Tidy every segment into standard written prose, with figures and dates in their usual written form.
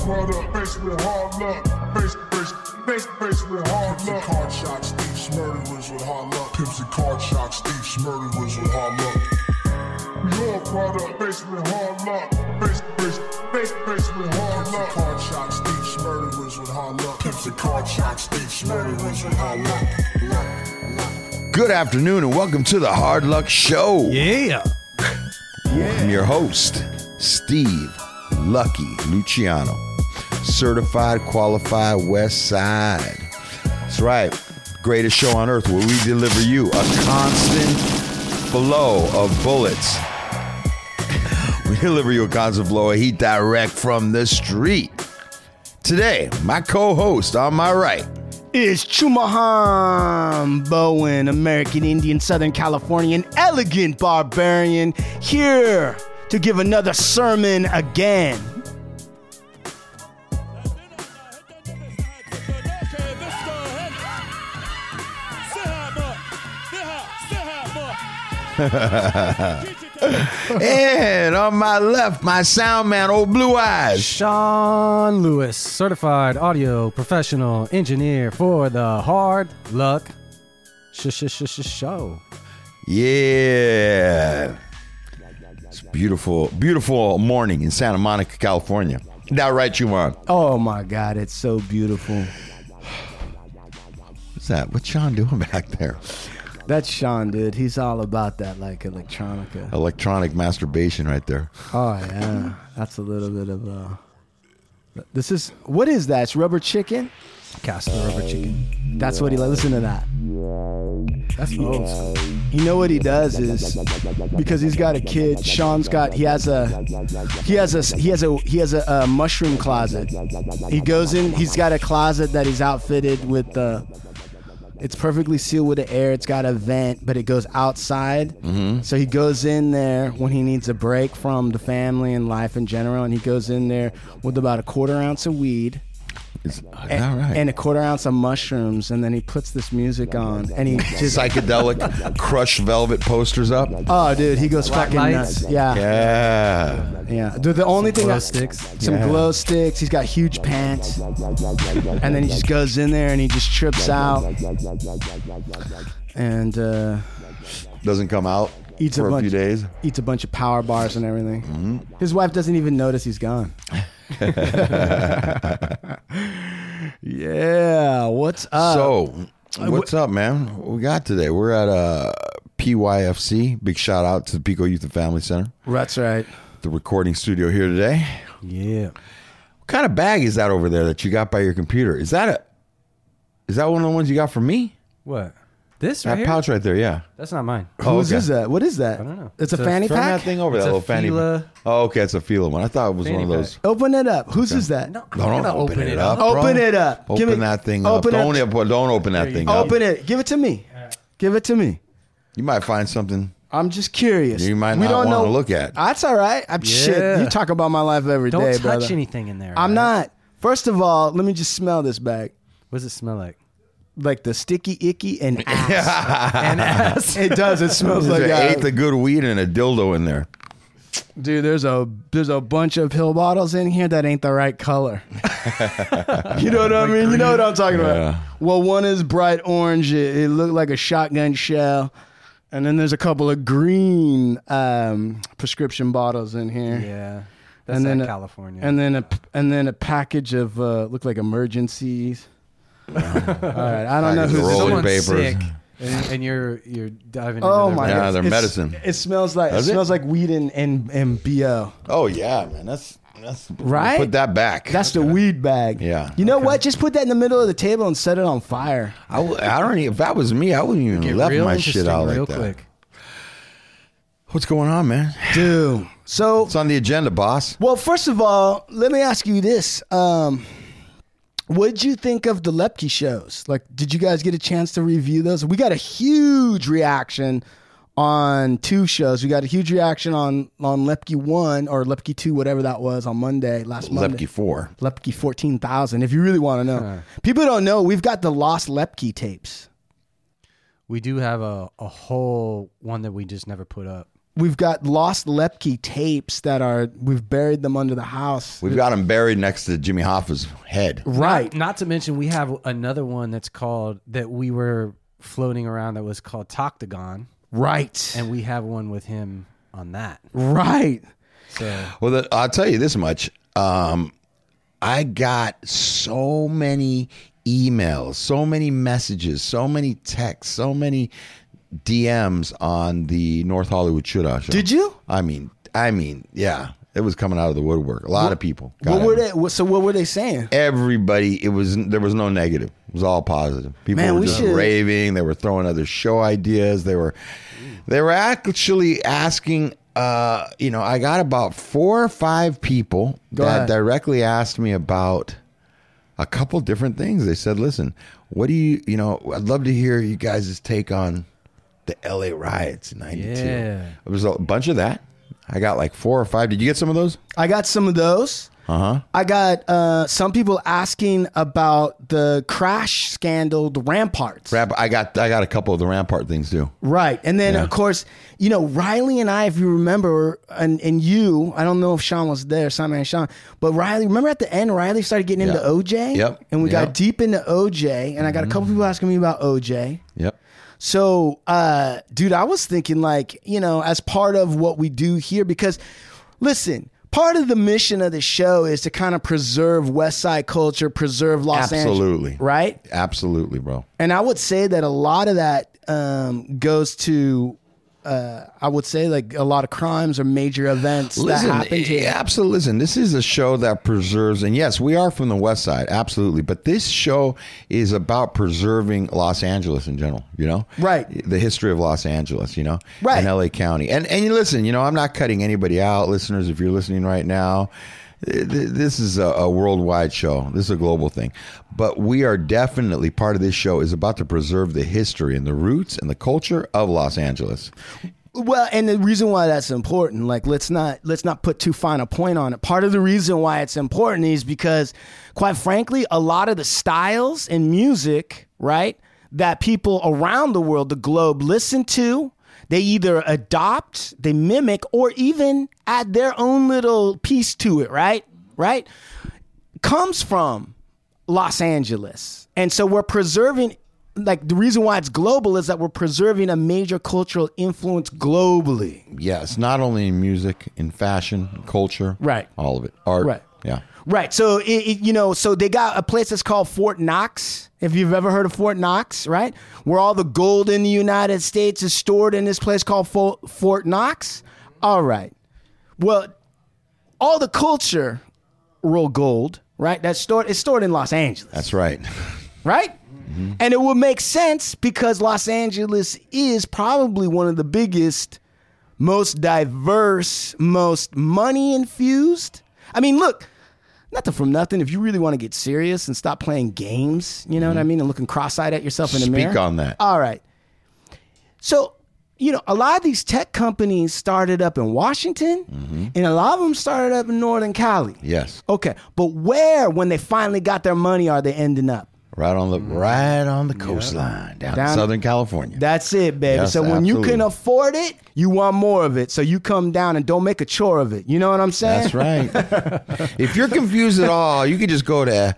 All brought up, faced with hard luck. Faced with hard luck. Pimps and card shots, thieves, murderers with hard luck. Pimps and card shots, thieves, murderers with hard luck. We all brought up, faced with hard luck. Faced with hard luck. Pimps and card shots, thieves, murderers with hard luck. Pimps and card shots, thieves, murderers with hard luck. Good afternoon and welcome to the Hard Luck Show. Yeah. I'm your host, Steve Lucky Luciano, certified, qualified West Side. That's right. Greatest show on earth where we deliver you a constant flow of bullets. We deliver you a constant flow of heat direct from the street. Today, my co-host on my right is Chumaham Bowen, American Indian, Southern Californian, elegant barbarian, here to give another sermon again. And on my left, my sound man, old Blue Eyes, Sean Lewis, certified audio professional engineer for the Hard Luck Show. Yeah. It's beautiful, beautiful morning in Santa Monica, California. Now, right, you on. Oh my God, it's so beautiful. What's that? What's Sean doing back there? That's Sean, dude. He's all about that, like, electronica. Electronic masturbation right there. Oh, yeah. That's a little bit of a... This is... What is that? It's rubber chicken? Castor rubber chicken. That's what he... Listen to that. That's old school. You know what he does is... Because he's got a kid. Sean's got... He has a mushroom closet. He goes in... He's got a closet that he's outfitted with the... It's perfectly sealed with the air. It's got a vent, but it goes outside. Mm-hmm. So he goes in there when he needs a break from the family and life in general, and he goes in there with about a quarter ounce of weed and a quarter ounce of mushrooms, and then he puts this music on, and he just psychedelic crushed velvet posters up. Oh, dude, he goes fucking nuts. Yeah. Dude, the only thing, glow sticks. He's got huge pants, and then he just goes in there and he just trips out, and doesn't come out. Eats a bunch of power bars and everything. Mm-hmm. His wife doesn't even notice he's gone. Yeah, what's up? So, what's up, man? What we got today? We're at PYFC. Big shout out to the Pico Youth and Family Center. That's right. The recording studio here today. Yeah. What kind of bag is that over there that you got by your computer? Is that one of the ones you got from me? What? This right here? That pouch right there, yeah. That's not mine. Whose is that? What is that? I don't know. It's a fanny pack? That thing over it's that a little Fila. Fanny pack. Oh, okay. It's a Fila one. I thought it was one of those. Pack. Open it up. Whose is that? No, don't open it up. Open it up. Open that thing up. Don't open that thing up. Open it. Give it to me. Right. Give it to me. You might find something. I'm just curious. You might not want to look at. That's all right. Shit. You talk about my life every day, brother. Don't touch anything in there. I'm not. First of all, let me just smell this bag. What does it smell like? Like the sticky icky and ass. It does. It smells like that. I ate the good weed and a dildo in there. Dude, there's a bunch of pill bottles in here that ain't the right color. You know what I mean? You know what I'm talking about. Well, one is bright orange. It looked like a shotgun shell. And then there's a couple of green prescription bottles in here. Yeah. That's in California. And then a package of look like emergencies. All right, I don't know who's rolling papers. Sick, and you're diving into their medicine. It smells like like weed and BO. Oh yeah, man, that's right. Put that back. That's the weed bag. Yeah, you know what? Just put that in the middle of the table and set it on fire. I don't even. If that was me, I wouldn't even left my shit out like that. Quick. What's going on, man? Dude, so it's on the agenda, boss. Well, first of all, let me ask you this. What'd you think of the Lepke shows? Like, did you guys get a chance to review those? We got a huge reaction on two shows. We got a huge reaction on Lepke 1 or Lepke 2, whatever that was, on Monday, last Monday. Lepke 4. Lepke 14,000, if you really want to know. Huh. People don't know, we've got the Lost Lepke tapes. We do have a whole one that we just never put up. We've got lost Lepke tapes that are, we've buried them under the house. We've got them buried next to Jimmy Hoffa's head. Right. Not to mention, we have another one that's called, that we were floating around, that was called Toctagon. Right. And we have one with him on that. Right. So, well, I'll tell you this much. I got so many emails, so many messages, so many texts, so many DMs on the North Hollywood Shoot-Out Show. Did you? I mean, yeah, it was coming out of the woodwork. A lot of people. What were they saying? Everybody. There was no negative. It was all positive. People were just raving. They were throwing other show ideas. They were actually asking. I got about 4 or 5 people that directly asked me about a couple different things. They said, "Listen, what do you? You know, I'd love to hear you guys' take on the L.A. Riots in '92. Yeah. It was a bunch of that. I got like 4 or 5. Did you get some of those? I got some of those. Uh-huh. I got some people asking about the crash scandal, the Ramparts. I got a couple of the Rampart things too. Right. And then, Of course, you know, Riley and I, if you remember, and you, I don't know if Sean was there, Simon and Sean, but Riley, remember at the end, Riley started getting into O.J.? Yep. And we got deep into O.J., and I got a couple people asking me about O.J. Yep. So, dude, I was thinking like, you know, as part of what we do here, because listen, part of the mission of the show is to kind of preserve West Side culture, preserve Los Angeles. Right? Absolutely, bro. And I would say that a lot of that goes to, I would say like a lot of crimes or major events that happened here. Absolutely. Listen, this is a show that preserves, and yes, we are from the West Side, absolutely. But this show is about preserving Los Angeles in general, you know? Right. The history of Los Angeles, you know? Right. And LA County. And you listen, you know, I'm not cutting anybody out, listeners, if you're listening right now. This is a worldwide show. This is a global thing. But we are definitely, part of this show is about to preserve the history and the roots and the culture of Los Angeles. Well, and the reason why that's important, like let's not put too fine a point on it. Part of the reason why it's important is because, quite frankly, a lot of the styles in music, right, that people around the world, the globe, listen to, they either adopt, they mimic, or even add their own little piece to it, right? Right? Comes from Los Angeles. And so we're preserving, like the reason why it's global is that we're preserving a major cultural influence globally. Yes, not only in music, in fashion, culture. Right. All of it. Art. Right. Yeah. Right. So, so they got a place that's called Fort Knox. If you've ever heard of Fort Knox, right? Where all the gold in the United States is stored in this place called Fort Knox. All right. Well, all the cultural gold, right? It's stored in Los Angeles. That's right. Right? Mm-hmm. And it would make sense because Los Angeles is probably one of the biggest, most diverse, most money infused. I mean, look, nothing from nothing. If you really want to get serious and stop playing games, you know what I mean, and looking cross-eyed at yourself in the mirror. Speak on that. All right. So, you know, a lot of these tech companies started up in Washington, and a lot of them started up in Northern Cali. Yes. Okay, but where, when they finally got their money, are they ending up? Right on the coastline, down Southern California. That's it, baby. Yes, so when you can afford it, you want more of it. So you come down and don't make a chore of it. You know what I'm saying? That's right. If you're confused at all, you can just go to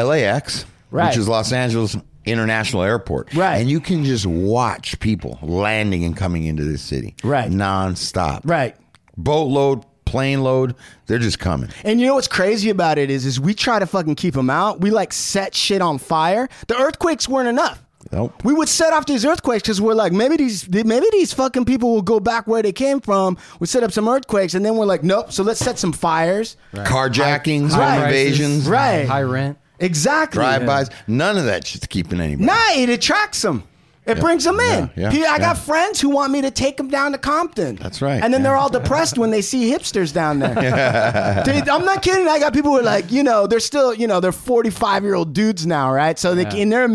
LAX, which is Los Angeles International Airport. Right. And you can just watch people landing and coming into this city. Right. Nonstop. Right. Boatload. Plane load, they're just coming. And you know what's crazy about it is we try to fucking keep them out. We like set shit on fire. The earthquakes weren't enough. Nope. We would set off these earthquakes because we're like, maybe these fucking people will go back where they came from. We set up some earthquakes and then we're like, nope. So let's set some fires, carjackings, home invasions, high rent, exactly, drive-bys. Yeah. None of that shit's keeping anybody. Nah, it attracts them. It brings them in. Yeah, yeah, I got friends who want me to take them down to Compton. That's right. And then they're all depressed when they see hipsters down there. Dude, I'm not kidding. I got people who are like, you know, they're still, you know, they're 45-year-old dudes now, right? So they, in their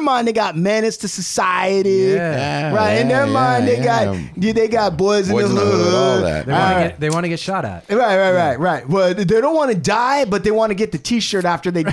mind, they got menace to society, right? Yeah, in their mind, they got boys in the hood, all that. They want to get shot at. Right. Well, they don't want to die, but they want to get the T-shirt after they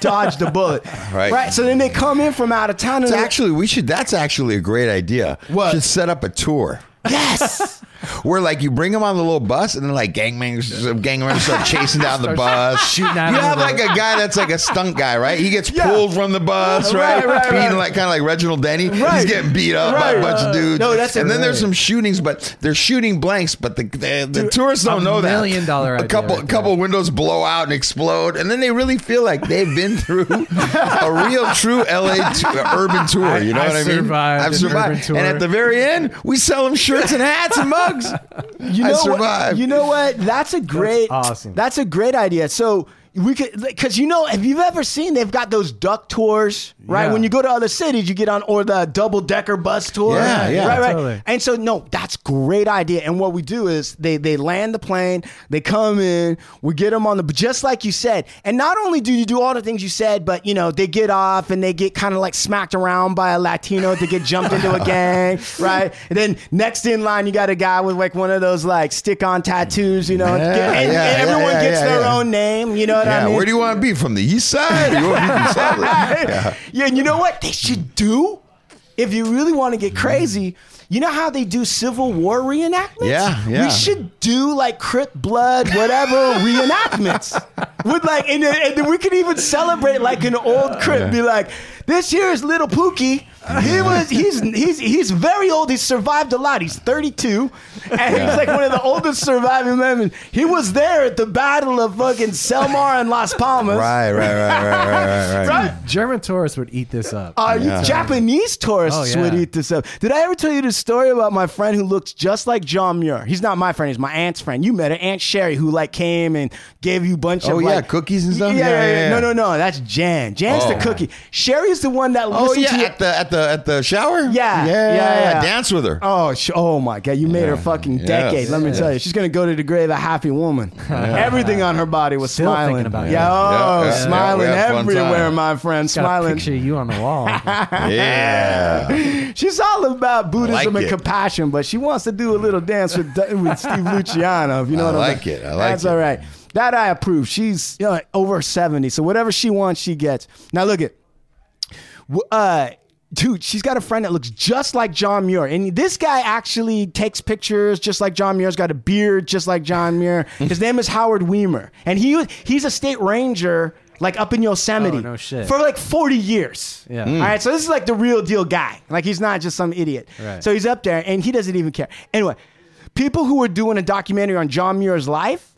dodged a bullet, right? So then they come in from out of town. That's actually a great idea. What? Just set up a tour. Yes. Where like you bring them on the little bus and then like gang members start chasing down the bus. Shooting out you have like a guy that's like a stunt guy, right? He gets pulled from the bus, right? Beating like kind of like Reginald Denny. Right. He's getting beat up by a bunch of dudes. No, that's and then there's some shootings, but they're shooting blanks, but the tourists don't know that. $1 million idea. A couple windows blow out and explode, and then they really feel like they've been through a real true LA urban tour. You know what I mean? I've survived. And at the very end, we sell them shirts and hats and mugs. I survived. You know what? That's a great idea. So we could, because if you've ever seen, they've got those duck tours, right? Yeah. When you go to other cities, you get on or the double decker bus tour, right. Totally. And so, that's a great idea. And what we do is they land the plane, they come in, we get them on the just like you said. And not only do you do all the things you said, but they get off and they get kind of like smacked around by a Latino to get jumped into a gang, right? And then next in line, you got a guy with like one of those like stick-on tattoos, and everyone gets their own name, I mean, where do you want to be from? The east side? You want to be from South? Yeah, and you know what they should do? If you really want to get crazy, you know how they do Civil War reenactments? Yeah. We should do like Crip Blood, whatever reenactments. With like, and then we could even celebrate like an old Crip. Yeah. Be like, this here is little Pookie. He's very old. He's survived a lot. He's 32, and he's like one of the oldest surviving men. He was there at the Battle of fucking Selmar and Las Palmas. Right. German tourists would eat this up. Japanese tourists would eat this up. Did I ever tell you the story about my friend who looks just like John Muir? He's not my friend. He's my aunt's friend. You met her, Aunt Sherry, who like came and gave you a bunch of cookies and stuff. Yeah. No. That's Jan. Jan's the cookie. Sherry is the one that listens to you at the shower. Yeah. Dance with her. Oh my God, you made her fucking decade. Yes. Let me tell you, she's gonna go to the grave a happy woman. Everything on her body was still smiling. About smiling everywhere, my friend. Smiling. Picture you on the wall. Yeah. She's all about Buddhism and compassion, but she wants to do a little dance with Steve Luciano. If you know what I mean. I like it. That's all right. That I approve. She's over 70, so whatever she wants, she gets. Now look it. Dude, she's got a friend that looks just like John Muir. And this guy actually takes pictures just like John Muir. He's got a beard just like John Muir. His name is Howard Weamer. And he's a state ranger, like up in Yosemite for like 40 years. Yeah. Mm. All right, so this is like the real deal guy. Like he's not just some idiot. Right. So he's up there and he doesn't even care. Anyway, people who were doing a documentary on John Muir's life,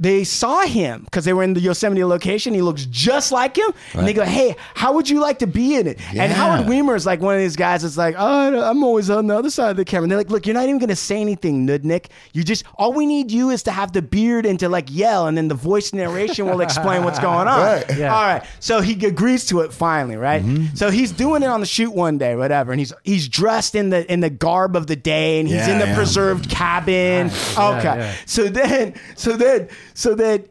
they saw him because they were in the Yosemite location. He looks just like him. Right. And they go, hey, how would you like to be in it? Yeah. And Howard Weamer is like one of these guys that's like, I'm always on the other side of the camera. And they're like, look, you're not even going to say anything, Nudnik. You just, all we need you is to have the beard and to like yell. And then the voice narration will explain what's going on. Right. Yeah. All right. So he agrees to it finally, right? Mm-hmm. So he's doing it on the shoot one day, whatever. And he's dressed in the garb of the day. And he's in the preserved cabin. Nice. Okay. Yeah. So then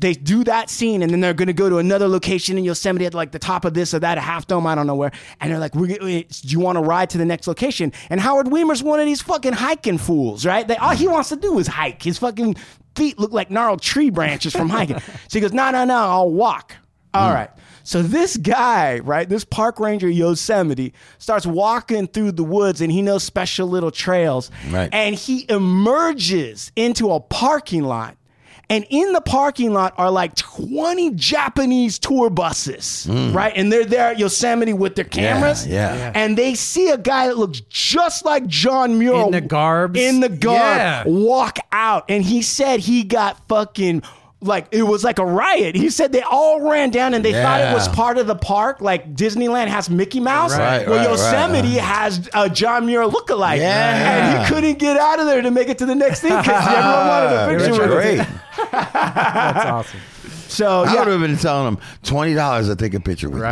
they do that scene, and then they're going to go to another location in Yosemite at like the top of this or that, a half dome, I don't know where. And they're like, do you want to ride to the next location? And Howard Weimer's one of these fucking hiking fools, right? All he wants to do is hike. His fucking feet look like gnarled tree branches from hiking. So he goes, no, I'll walk. All right. So this guy, right, this park ranger Yosemite, starts walking through the woods, and he knows special little trails. Right. And he emerges into a parking lot. And in the parking lot are like 20 Japanese tour buses, right? And they're there at Yosemite with their cameras. Yeah. And they see a guy that looks just like John Muir. In the garb, walk out. And he said he got fucking... like it was like a riot. He said they all ran down and they thought it was part of the park. Like Disneyland has Mickey Mouse, Yosemite has a John Muir lookalike, and he couldn't get out of there to make it to the next thing because everyone wanted a picture with him. That's awesome. So I would have been telling him $20 to take a picture with me.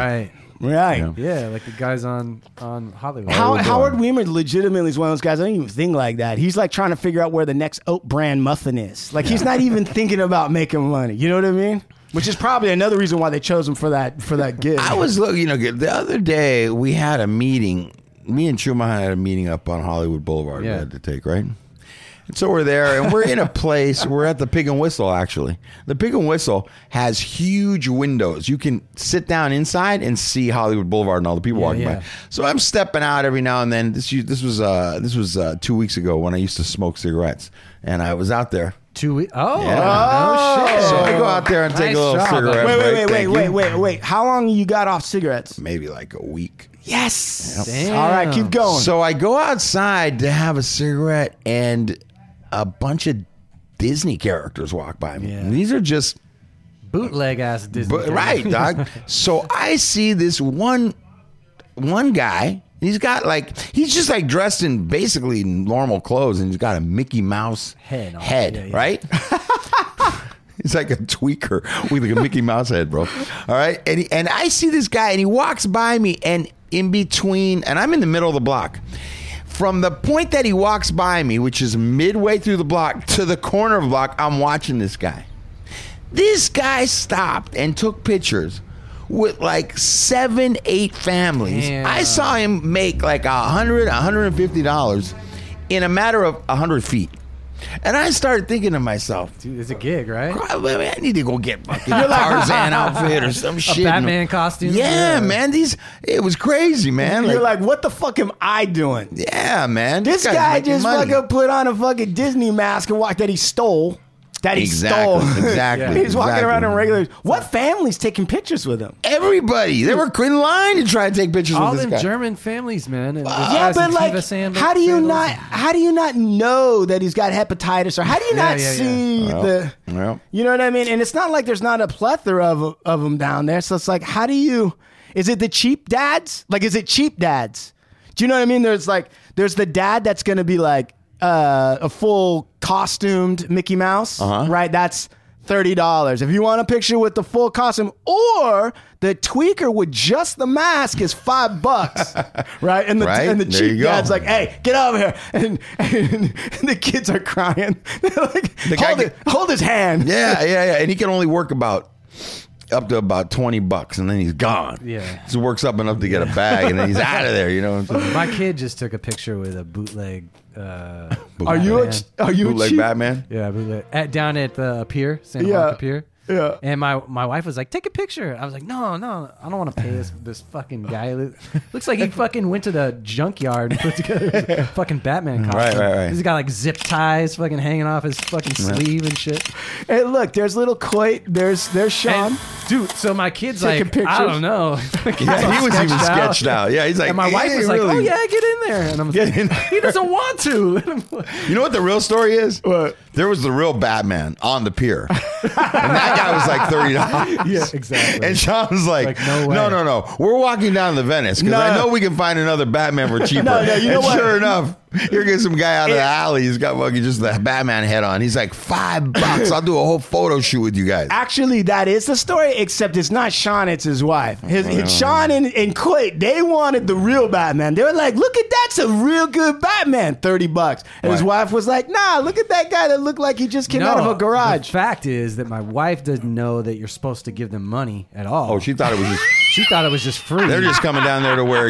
Right. Yeah, like the guys on Hollywood. Howard Weamer legitimately is one of those guys. I don't even think like that. He's like trying to figure out where the next oat bran muffin is. Like he's not even thinking about making money. You know what I mean? Which is probably another reason why they chose him for that gig. I was looking, the other day we had a meeting. Me and Schumacher had a meeting up on Hollywood Boulevard we had to take, right? And so we're there, and we're in a place. We're at the Pig and Whistle, actually. The Pig and Whistle has huge windows. You can sit down inside and see Hollywood Boulevard and all the people walking by. So I'm stepping out every now and then. This was 2 weeks ago when I used to smoke cigarettes, and I was out there. 2 weeks. Oh, yeah. Oh, shit. So I go out there and take a little cigarette break. Wait. How long you got off cigarettes? Maybe like a week. Yes. Yep. All right, keep going. So I go outside to have a cigarette, and a bunch of Disney characters walk by me. Yeah. These are just bootleg ass Disney. Right, dog. So I see this one guy. He's just like dressed in basically normal clothes, and he's got a Mickey Mouse head, right? He's like a tweaker with like a Mickey Mouse head, bro. All right. And I see this guy, and he walks by me, and in between, and I'm in the middle of the block. From the point that he walks by me, which is midway through the block, to the corner of the block, I'm watching this guy. This guy stopped and took pictures with like 7-8 families. Yeah. I saw him make like $100, $150 in a matter of 100 feet. And I started thinking to myself, dude, it's a gig, right? I need to go get fucking Tarzan outfit or some shit. A Batman costume. Yeah, man. It was crazy, man. You're like, what the fuck am I doing? Yeah, man. This guy just fucking put on a fucking Disney mask and walked that he stole. Exactly. He's walking around in regular. What family's taking pictures with him? Everybody. They were in line to try to take pictures with this guy. All the German families, man. Yeah, but like, how do you not know that he's got hepatitis, or how do you not see you know what I mean? And it's not like there's not a plethora of them down there. So it's like, how do you? Is it the cheap dads? Like, is it cheap dads? Do you know what I mean? There's the dad that's going to be like a full costumed Mickey Mouse, right? That's $30. If you want a picture with the full costume, or the tweaker with just the mask is $5, right? And the cheap dad's like, "Hey, get over here!" And the kids are crying. Like, hold his hand. Yeah. And he can only work up to about $20, and then he's gone. Yeah, so works up enough to get a bag, and then he's out of there. You know, my kid just took a picture with a bootleg. Are you a Batman? Yeah, bootleg. Down at the pier, San Diego Pier. Yeah. And my wife was like, "Take a picture." I was like, "No, I don't want to pay this fucking guy. Looks like he fucking went to the junkyard and put together his fucking Batman costume. Right. He's got like zip ties fucking hanging off his fucking sleeve and shit." Hey, look, there's little Coit. There's Sean, dude. So my kid's taking pictures. I don't know. He was even sketched out. Yeah, he's like, and my wife was like, "Oh yeah, get in there." And I'm like, "He doesn't want to." You know what the real story is? What? There was the real Batman on the pier. And that guy was like $30. Yeah, exactly. And Sean was like no, we're walking down to Venice because I know we can find another Batman for cheaper. You know what? Sure enough, here gets some guy out of the alley. He's got fucking just the Batman head on. He's like $5. I'll do a whole photo shoot with you guys. Actually, that is the story, except it's not Sean, it's his wife. Sean and Coit, they wanted the real Batman. They were like, "Look at that's a real good Batman, $30. And his wife was like, "Nah, look at that guy that looked like he just came out of a garage." The fact is that my wife doesn't know that you're supposed to give them money at all. Oh, she thought it was just free. They're just coming down there to wear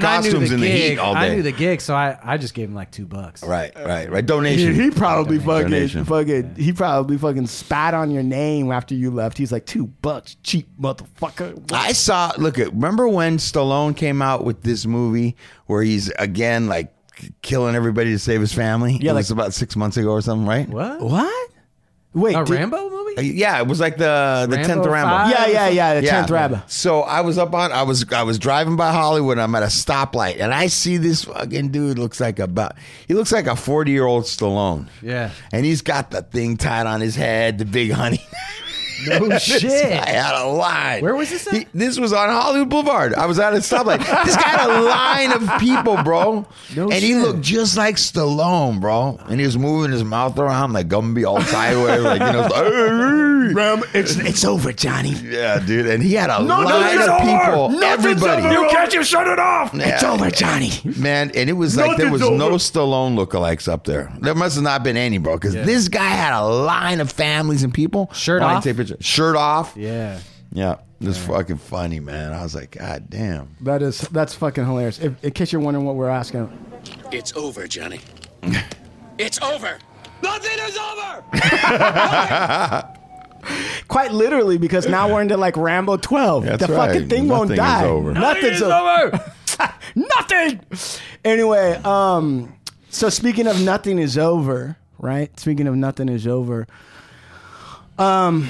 costumes in the heat all day. I knew the gig, so I just gave him like $2. Right. Donation. He probably fucking spat on your name after you left. He's like, $2, cheap motherfucker. What? Remember when Stallone came out with this movie where he's again like killing everybody to save his family? Yeah, it was about 6 months ago or something, right? What? Wait, a Rambo movie? Yeah, it was like the 10th Rambo. The 10th Rambo. So I was driving by Hollywood, and I'm at a stoplight, and I see this fucking dude looks like a 40-year-old Stallone. Yeah. And he's got the thing tied on his head, the big honey. No shit. This guy had a line. Where was this at? This was on Hollywood Boulevard. I was out at a stoplight. This guy had a line of people, bro. He looked just like Stallone, bro. And he was moving his mouth around like Gumby all sideways. It's over, Johnny. Yeah, dude. And he had a line of people. Everybody. You can't you shut it off. Yeah. It's over, Johnny. Man, and it was like there was no Stallone lookalikes up there. There must have not been any, bro, because this guy had a line of families and people. Shirt off. Yeah. This fucking funny, man. I was like, God damn. That's fucking hilarious. In case you're wondering what we're asking. It's over, Johnny. It's over. Nothing is over. Quite literally, because now we're into like Rambo 12. That's the right. Fucking thing won't die. Nothing is over. Nothing. Anyway, so speaking of nothing is over, right? Speaking of nothing is over, the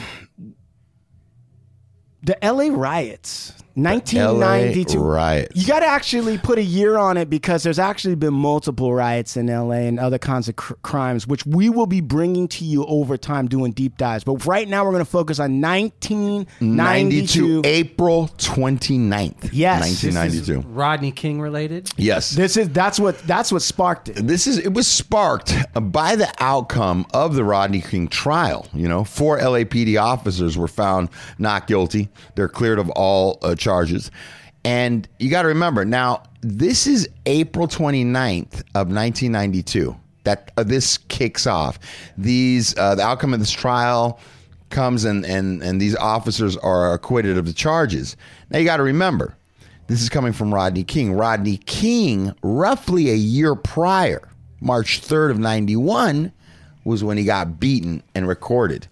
L.A. Riots, 1992. Riots. You got to actually put a year on it because there's actually been multiple riots in L.A. and other kinds of crimes, which we will be bringing to you over time doing deep dives. But right now, we're going to focus on 1992. April 29th. Yes. 1992. This is Rodney King related? Yes. That's what sparked it. It was sparked by the outcome of the Rodney King trial. You know, 4 LAPD officers were found not guilty. They're cleared of all charges. And you got to remember, now, this is April 29th of 1992 that this kicks off. The outcome of this trial comes and these officers are acquitted of the charges. Now, you got to remember, this is coming from Rodney King. Rodney King, roughly a year prior, March 3rd of 91, was when he got beaten and recorded.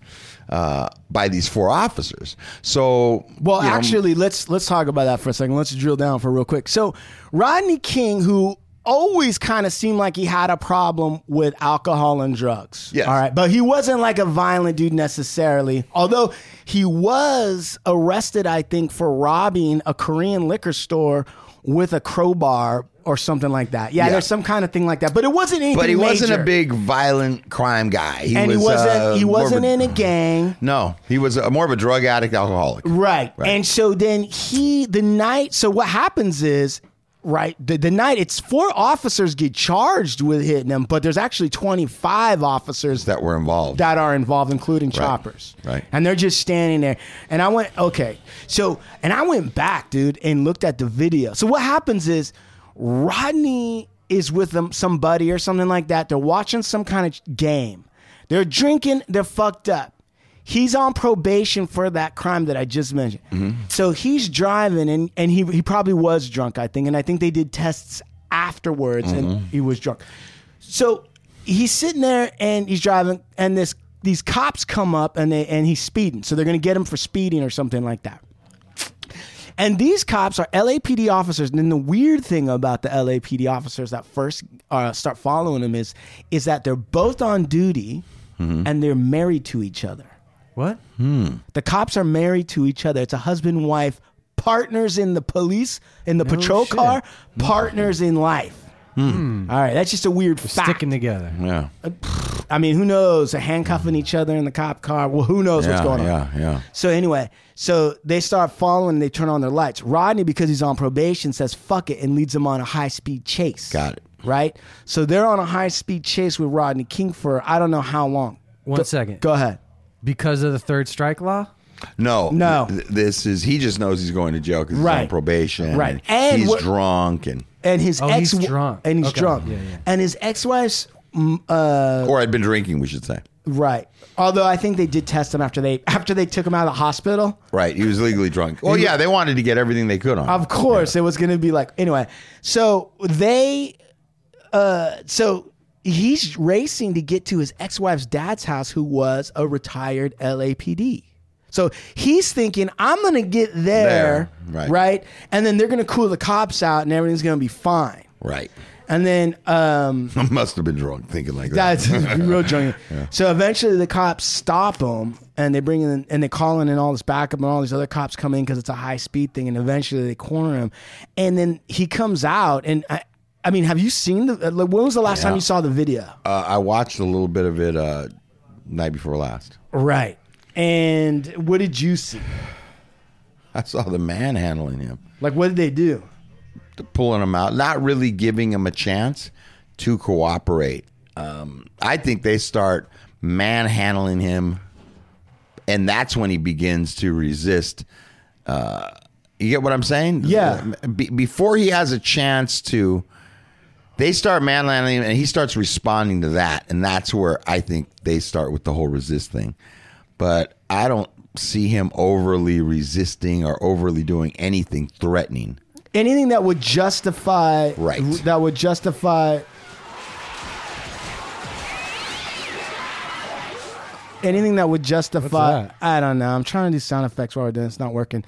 By these 4 officers. So, well, actually, let's talk about that for a second. Let's drill down for real quick. So, Rodney King, who always kind of seemed like he had a problem with alcohol and drugs. Yes. All right, but he wasn't like a violent dude necessarily. Although he was arrested, I think, for robbing a Korean liquor store with a crowbar or something like that. Yeah, there's some kind of thing like that. But it wasn't anything major. But he wasn't a big violent crime guy. He wasn't in a gang. No, he was more of a drug addict, alcoholic. Right. And so then what happens is, right, the night, it's 4 officers get charged with hitting him, but there's actually 25 officers that were involved. That are involved, including choppers. Right. And they're just standing there. And I went, okay. So, and I went back, dude, and looked at the video. So what happens is Rodney is with them, somebody or something like that. They're watching some kind of game. They're drinking. They're fucked up. He's on probation for that crime that I just mentioned. Mm-hmm. So he's driving, and he probably was drunk, I think. And I think they did tests afterwards, mm-hmm. and he was drunk. So he's sitting there, and he's driving, and these cops come up, and he's speeding. So they're going to get him for speeding or something like that. And these cops are LAPD officers. And then the weird thing about the LAPD officers that first start following him is that they're both on duty, mm-hmm. and they're married to each other. What? The cops are married to each other. It's a husband-wife, partners in the police, in the patrol car, partners in life. Mm. All right, that's just a weird fact. Sticking together. Yeah. I mean, who knows? They're handcuffing each other in the cop car. Well, who knows what's going on? Yeah. So anyway, so they start following, and they turn on their lights. Rodney, because he's on probation, says, fuck it, and leads them on a high-speed chase. Got it. Right? So they're on a high-speed chase with Rodney King for I don't know how long. One second. Go ahead. Because of the third strike law? No. This is, he just knows he's going to jail because he's on probation. Right. And he's drunk. And his ex. He's drunk. And he's drunk. Yeah. And his ex-wife's. Or I'd been drinking, we should say. Right. Although I think they did test him after they took him out of the hospital. Right. He was legally drunk. Well, yeah, they wanted to get everything they could on him. Of course. Yeah. It was going to be like. Anyway. So they. He's racing to get to his ex-wife's dad's house, who was a retired LAPD. So he's thinking, I'm going to get there, right? And then they're going to cool the cops out and everything's going to be fine. Right. And then... I must have been drunk thinking like that. That's real drunk. Yeah. So eventually the cops stop him and they bring in and they call in all this backup and all these other cops come in because it's a high-speed thing, and eventually they corner him. And then he comes out and... I mean, have you seen when was the last time you saw the video? I watched a little bit of it night before last. Right. And what did you see? I saw the manhandling him. Like, what did they do? Pulling him out, not really giving him a chance to cooperate. I think they start manhandling him, and that's when he begins to resist. You get what I'm saying? Yeah. Before he has a chance to... They start manhandling him, and he starts responding to that, and that's where I think they start with the whole resist thing. But I don't see him overly resisting or overly doing anything threatening. Anything that would justify... Right. That would justify... Anything that would justify... What's that? I don't know. I'm trying to do sound effects while we're doing it. It's not working.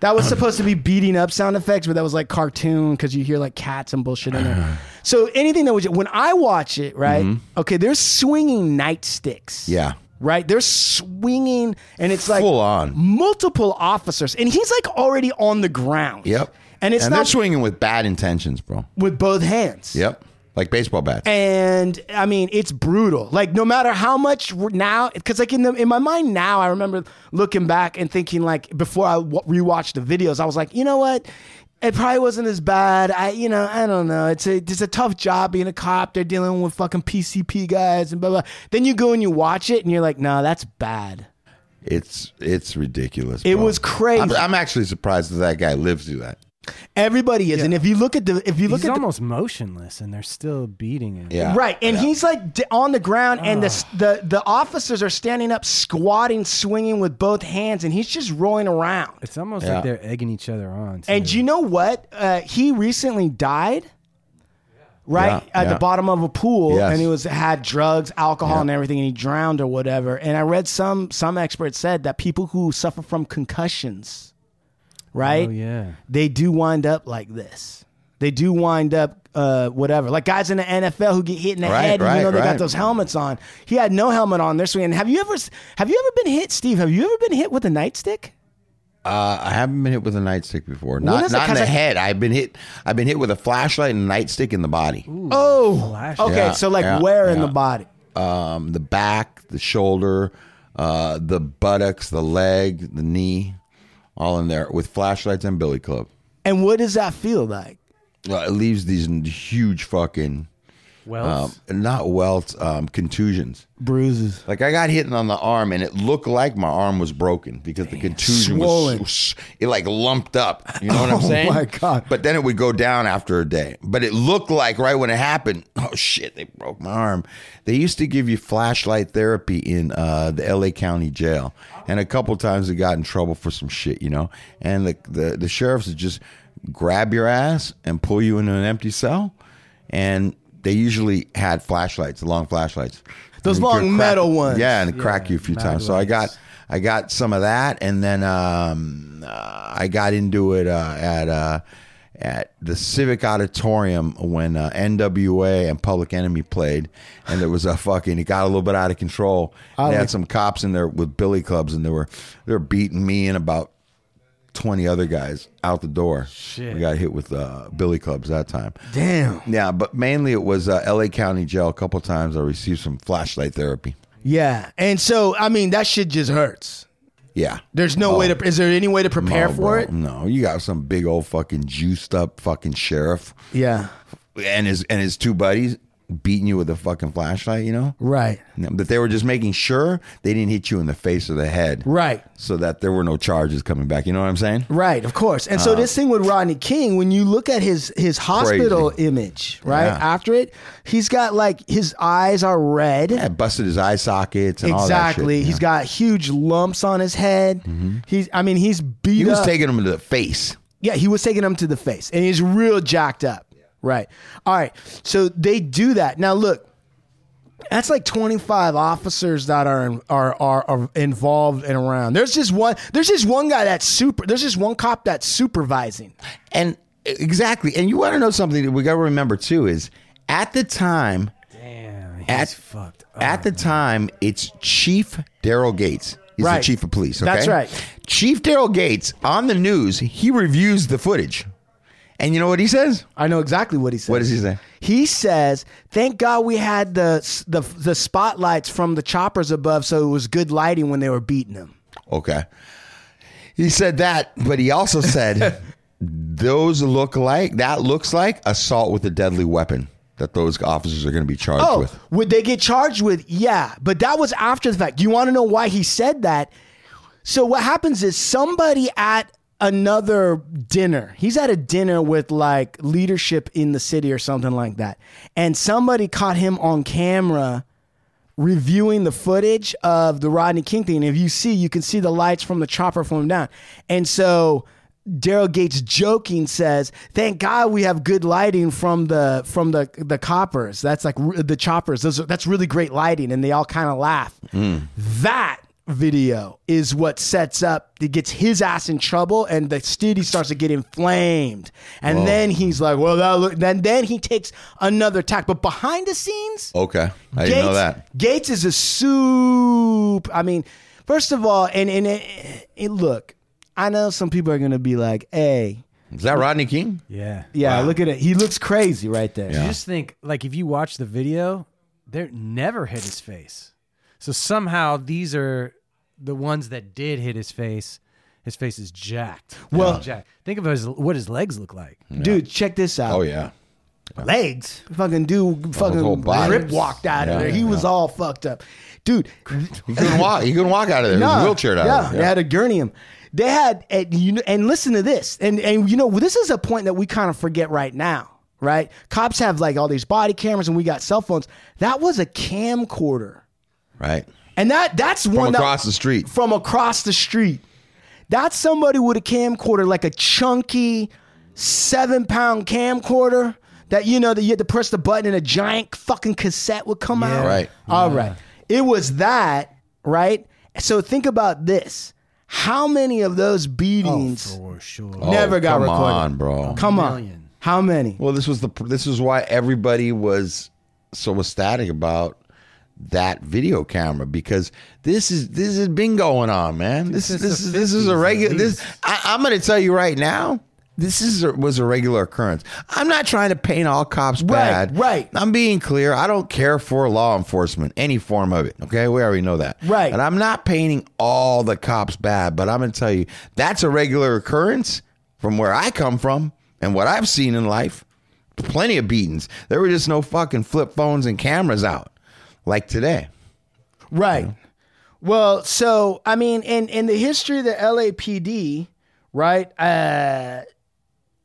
That was supposed to be beating up sound effects, but that was like cartoon because you hear like cats and bullshit in there. So anything that was... When I watch it, right? Mm-hmm. Okay, they're swinging nightsticks. Yeah. Right? They're swinging and it's like... Full on. Multiple officers. And he's like already on the ground. Yep. And it's and not... they're swinging with bad intentions, bro. With both hands. Yep. Like baseball bats. And I mean, it's brutal. Like no matter how much now, because like in my mind now, I remember looking back and thinking like before I rewatched the videos, I was like, you know what? It probably wasn't as bad. I don't know. It's a tough job being a cop. They're dealing with fucking PCP guys and blah, blah. Then you go and you watch it and you're like, no, that's bad. It's ridiculous. Bro. It was crazy. I'm actually surprised that that guy lived through that. Everybody is, yeah. And if you look at almost motionless, and they're still beating him. Yeah. Right, and he's like on the ground, and the officers are standing up, squatting, swinging with both hands, and he's just rolling around. It's almost like they're egging each other on. Too. And you know what? He recently died, right at the bottom of a pool, and he had drugs, alcohol, and everything, and he drowned or whatever. And I read some experts said that people who suffer from concussions. Right? Oh, yeah. They do wind up like this. They do wind up whatever. Like guys in the NFL who get hit in the head, and they got those helmets on. He had no helmet on. They're swinging. Have you ever been hit, Steve? Have you ever been hit with a nightstick? I haven't been hit with a nightstick before. Not in the head. I've been hit with a flashlight and a nightstick in the body. Ooh, okay. Yeah, so like where in the body? The back, the shoulder, the buttocks, the leg, the knee. All in there with flashlights and billy club. And what does that feel like? Well, it leaves these huge fucking welts, not welts, contusions, bruises. Like I got hit on the arm, and it looked like my arm was broken because the contusion swollen. Was it like lumped up. You know what I'm saying? Oh my god! But then it would go down after a day. But it looked like right when it happened. Oh shit! They broke my arm. They used to give you flashlight therapy in the L.A. County Jail. And a couple times they got in trouble for some shit, you know. And the sheriffs would just grab your ass and pull you into an empty cell. And they usually had flashlights, long flashlights. Those long metal ones. Yeah, and crack you a few times. So I got some of that. And then I got into it at the Civic Auditorium when NWA and Public Enemy played, and there was it got a little bit out of control. They had some cops in there with billy clubs, and they were beating me and about 20 other guys out the door. Shit. We got hit with billy clubs that time. Damn. Yeah, but mainly it was LA County Jail. A couple times I received some flashlight therapy. Yeah, and so I mean that shit just hurts. Yeah. There's no way to... Is there any way to prepare for it? No. You got some big old fucking juiced up fucking sheriff. Yeah. And his two buddies beating you with a fucking flashlight, you know? Right. But they were just making sure they didn't hit you in the face or the head. Right. So that there were no charges coming back. You know what I'm saying? Right, of course. And so this thing with Rodney King, when you look at his hospital image, right? Yeah. After it, he's got like his eyes are red. Yeah, busted his eye sockets and all that shit. Exactly. He's got huge lumps on his head. Mm-hmm. He's beat up. He was taking him to the face. Yeah, he was taking him to the face. And he's real jacked up. Right. All right. So they do that. Now, look, that's like 25 officers that are involved and around. There's just one cop that's supervising. And exactly. And you want to know something that we got to remember, too, is at the time. Damn, he's fucked up. At the time, it's Chief Daryl Gates. He's the chief of police. Okay? That's right. Chief Daryl Gates on the news. He reviews the footage. And you know what he says? I know exactly what he says. What does he say? He says, "Thank God we had the spotlights from the choppers above, so it was good lighting when they were beating him." Okay. He said that, but he also said, "That looks like assault with a deadly weapon." That those officers are going to be charged with. Would they get charged with? Yeah, but that was after the fact. You want to know why he said that? So what happens is somebody at another dinner. He's at a dinner with like leadership in the city or something like that. And somebody caught him on camera reviewing the footage of the Rodney King thing. And if you see, you can see the lights from the chopper from down. And so Daryl Gates joking says, "Thank God we have good lighting from the coppers. That's like the choppers. That's really great lighting." And they all kind of laugh. Mm. That video is what sets up. It gets his ass in trouble, and the city starts to get inflamed. And Whoa. Then he's like, "Well, then he takes another tack." But behind the scenes, okay, I didn't know that. Gates is a soup. I mean, first of all, and look. I know some people are going to be like, hey. Is that Rodney King? Yeah. Yeah, wow. Look at it. He looks crazy right there. Yeah. You just think, like, if you watch the video, they never hit his face. So somehow these are the ones that did hit his face. His face is jacked. Well, jacked. Think of what his legs look like. Yeah. Dude, check this out. Oh, yeah. Yeah. Legs. Fucking dude fucking rip walked out of there. He was all fucked up. Dude. He couldn't walk. He couldn't walk out of there. He was wheelchaired out of there. Yeah, they had a gurney him. They had, and listen to this, and you know, this is a point that we kind of forget right now, right? Cops have like all these body cameras, and we got cell phones. That was a camcorder, right? And that's one from across the street. That's somebody with a camcorder, like a chunky 7-pound camcorder that you had to press the button and a giant fucking cassette would come out. Right. Yeah. All right, it was that, right? So think about this. How many of those beatings never got recorded? Come on, bro. Come on. How many? Well, this is why everybody was so ecstatic about that video camera, because this has been going on, man. This is a regular. I'm going to tell you right now. This was a regular occurrence. I'm not trying to paint all cops bad. Right. I'm being clear. I don't care for law enforcement, any form of it. Okay, we already know that. Right. And I'm not painting all the cops bad, but I'm going to tell you that's a regular occurrence from where I come from and what I've seen in life. Plenty of beatings. There were just no fucking flip phones and cameras out like today. Right. You know? Well, so I mean, in the history of the LAPD, right?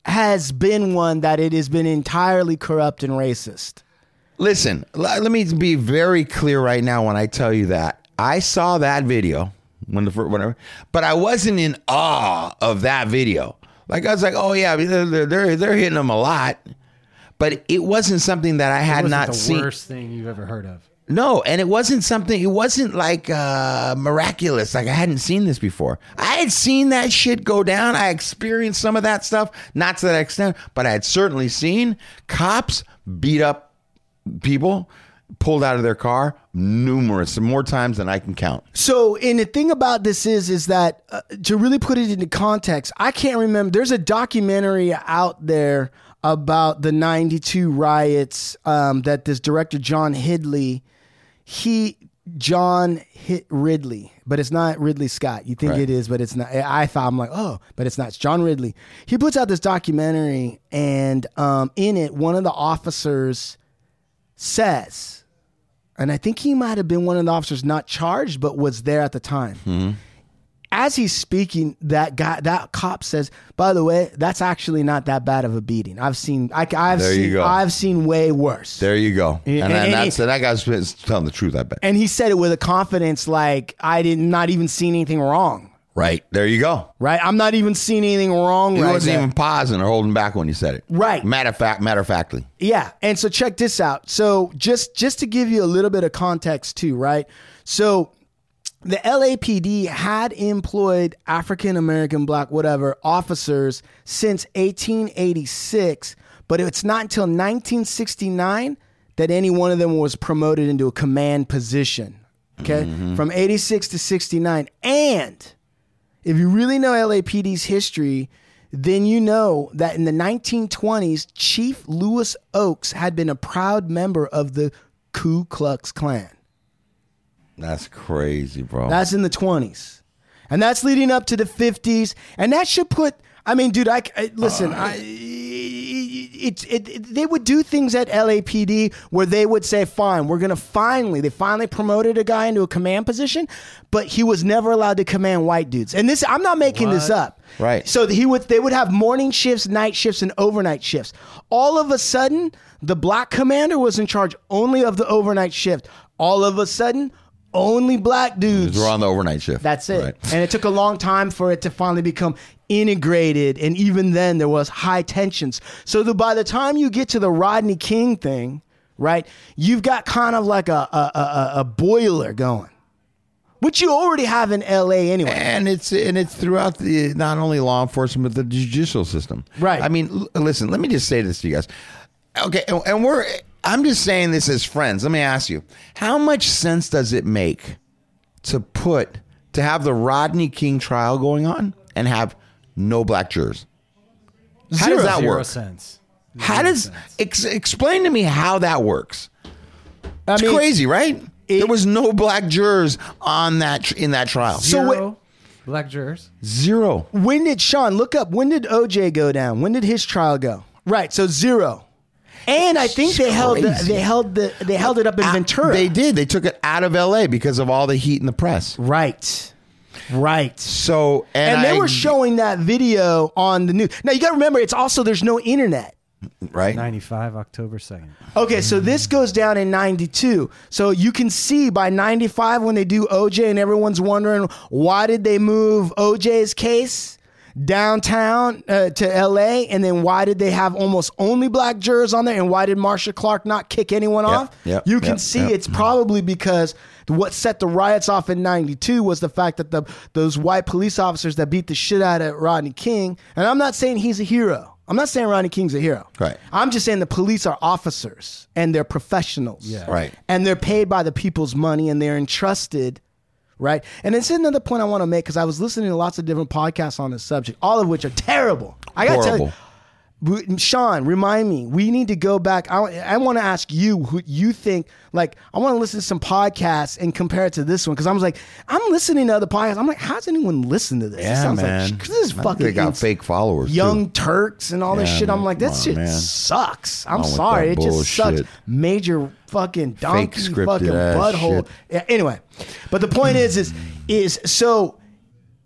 Has been one that it has been entirely corrupt and racist. Listen, let me be very clear right now when I tell you that. I saw that video, but I wasn't in awe of that video. Like, I was like, oh, yeah, they're hitting them a lot. But it wasn't something that I had not seen. It wasn't the worst thing you've ever heard of. No, and it wasn't like miraculous. Like, I hadn't seen this before. I had seen that shit go down. I experienced some of that stuff, not to that extent, but I had certainly seen cops beat up people, pulled out of their car numerous, more times than I can count. So, and the thing about this is that to really put it into context, I can't remember. There's a documentary out there about the 92 riots that this director, John Ridley, but it's not Ridley Scott. You think it is, but it's not. But it's not. It's John Ridley. He puts out this documentary, and in it, one of the officers says, and I think he might have been one of the officers not charged, but was there at the time. Mm-hmm. As he's speaking, that cop says, "By the way, that's actually not that bad of a beating. I've seen way worse." There you go. And that guy's telling the truth, I bet. And he said it with a confidence, like, "I did not even see anything wrong." Right. There you go. Right. I'm not even seeing anything wrong. He wasn't even pausing or holding back when you said it. Right. Matter of factly. Yeah. And so check this out. So just to give you a little bit of context too, right? So. The LAPD had employed African American, black, whatever, officers since 1886, but it's not until 1969 that any one of them was promoted into a command position. Okay? Mm-hmm. From 86 to 69. And if you really know LAPD's history, then you know that in the 1920s, Chief Lewis Oakes had been a proud member of the Ku Klux Klan. That's crazy, bro. That's in the 20s. And that's leading up to the 50s. And that should put... I mean, dude, they would do things at LAPD where they would say, fine, we're going to they finally promoted a guy into a command position, but he was never allowed to command white dudes. And this, I'm not making this up. Right. So they would have morning shifts, night shifts, and overnight shifts. All of a sudden, the black commander was in charge only of the overnight shift. All of a sudden, Only black dudes. We're on the overnight shift. That's it. Right. And it took a long time for it to finally become integrated. And even then, there was high tensions. So that by the time you get to the Rodney King thing, right, you've got kind of like a boiler going, which you already have in L.A. anyway. And it's throughout the not only law enforcement, but the judicial system. Right. I mean, listen, let me just say this to you guys. Okay, and we're... I'm just saying this as friends. Let me ask you, how much sense does it make to have the Rodney King trial going on and have no black jurors? How does that work? Sense. How does explain to me how that works? It's crazy, right? There was no black jurors on that in that trial. Zero black jurors. Zero. When did Sean look up? When did O.J. go down? When did his trial go? Right. So zero. And I think they held it up in Ventura. They did. They took it out of LA because of all the heat in the press. Right. Right. So and they were showing that video on the news. Now you got to remember, it's also there's no internet. Right. 95 October 2nd. Okay, so this goes down in 92. So you can see by 95 when they do OJ and everyone's wondering why did they move OJ's case downtown to LA, and then why did they have almost only black jurors on there, and why did Marsha Clark not kick anyone off? You can see it's probably because what set the riots off in 92 was the fact that those white police officers that beat the shit out of Rodney King, and I'm not saying he's a hero. I'm not saying Rodney King's a hero. Right. I'm just saying the police are officers, and they're professionals. Yeah. Right. And they're paid by the people's money, and they're entrusted. Right. And it's another point I want to make because I was listening to lots of different podcasts on this subject, all of which are terrible. I got to tell you, Sean, remind me, we need to go back. I want to ask you who you think, like, I want to listen to some podcasts and compare it to this one because I was like, I'm listening to other podcasts. I'm like, how's anyone listen to this? Yeah, it sounds like, this is fucking. They got fake followers. Young Turks and all this shit. I'm like, that shit sucks. I'm sorry. It just sucks. Major fucking donkey fucking butthole. Yeah, anyway, but the point is so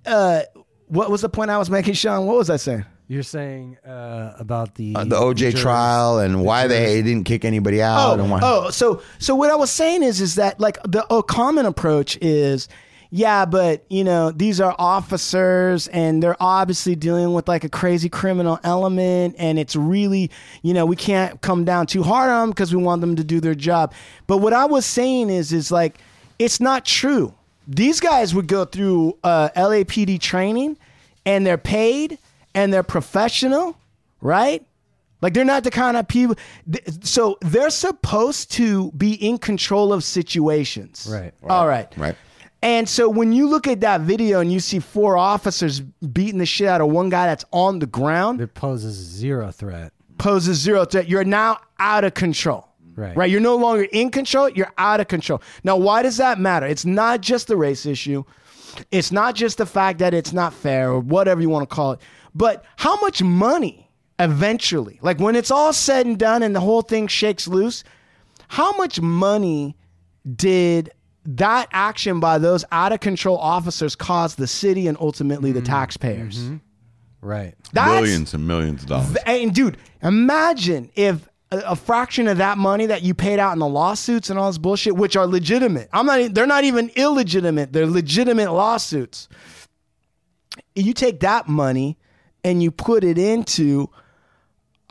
what was the point I was making, Sean? What was I saying? You're saying about the OJ trial and why they didn't kick anybody out. So what I was saying is that like the common approach is, yeah, but you know, these are officers and they're obviously dealing with like a crazy criminal element, and it's really, you know, we can't come down too hard on them because we want them to do their job. But what I was saying is like, it's not true. These guys would go through LAPD training, and they're paid and they're professional, right? Like they're not the kind of people. So they're supposed to be in control of situations. Right. All right. Right. And so when you look at that video and you see four officers beating the shit out of one guy that's on the ground, it poses zero threat. You're now out of control. Right. You're no longer in control. You're out of control. Now, why does that matter? It's not just the race issue. It's not just the fact that it's not fair or whatever you want to call it. But how much money eventually, like when it's all said and done and the whole thing shakes loose, how much money did that action by those out-of-control officers caused the city and ultimately the taxpayers? Mm-hmm. Right. Millions and millions of dollars. And dude, imagine if a fraction of that money that you paid out in the lawsuits and all this bullshit, which are legitimate. They're not even illegitimate. They're legitimate lawsuits. You take that money and you put it into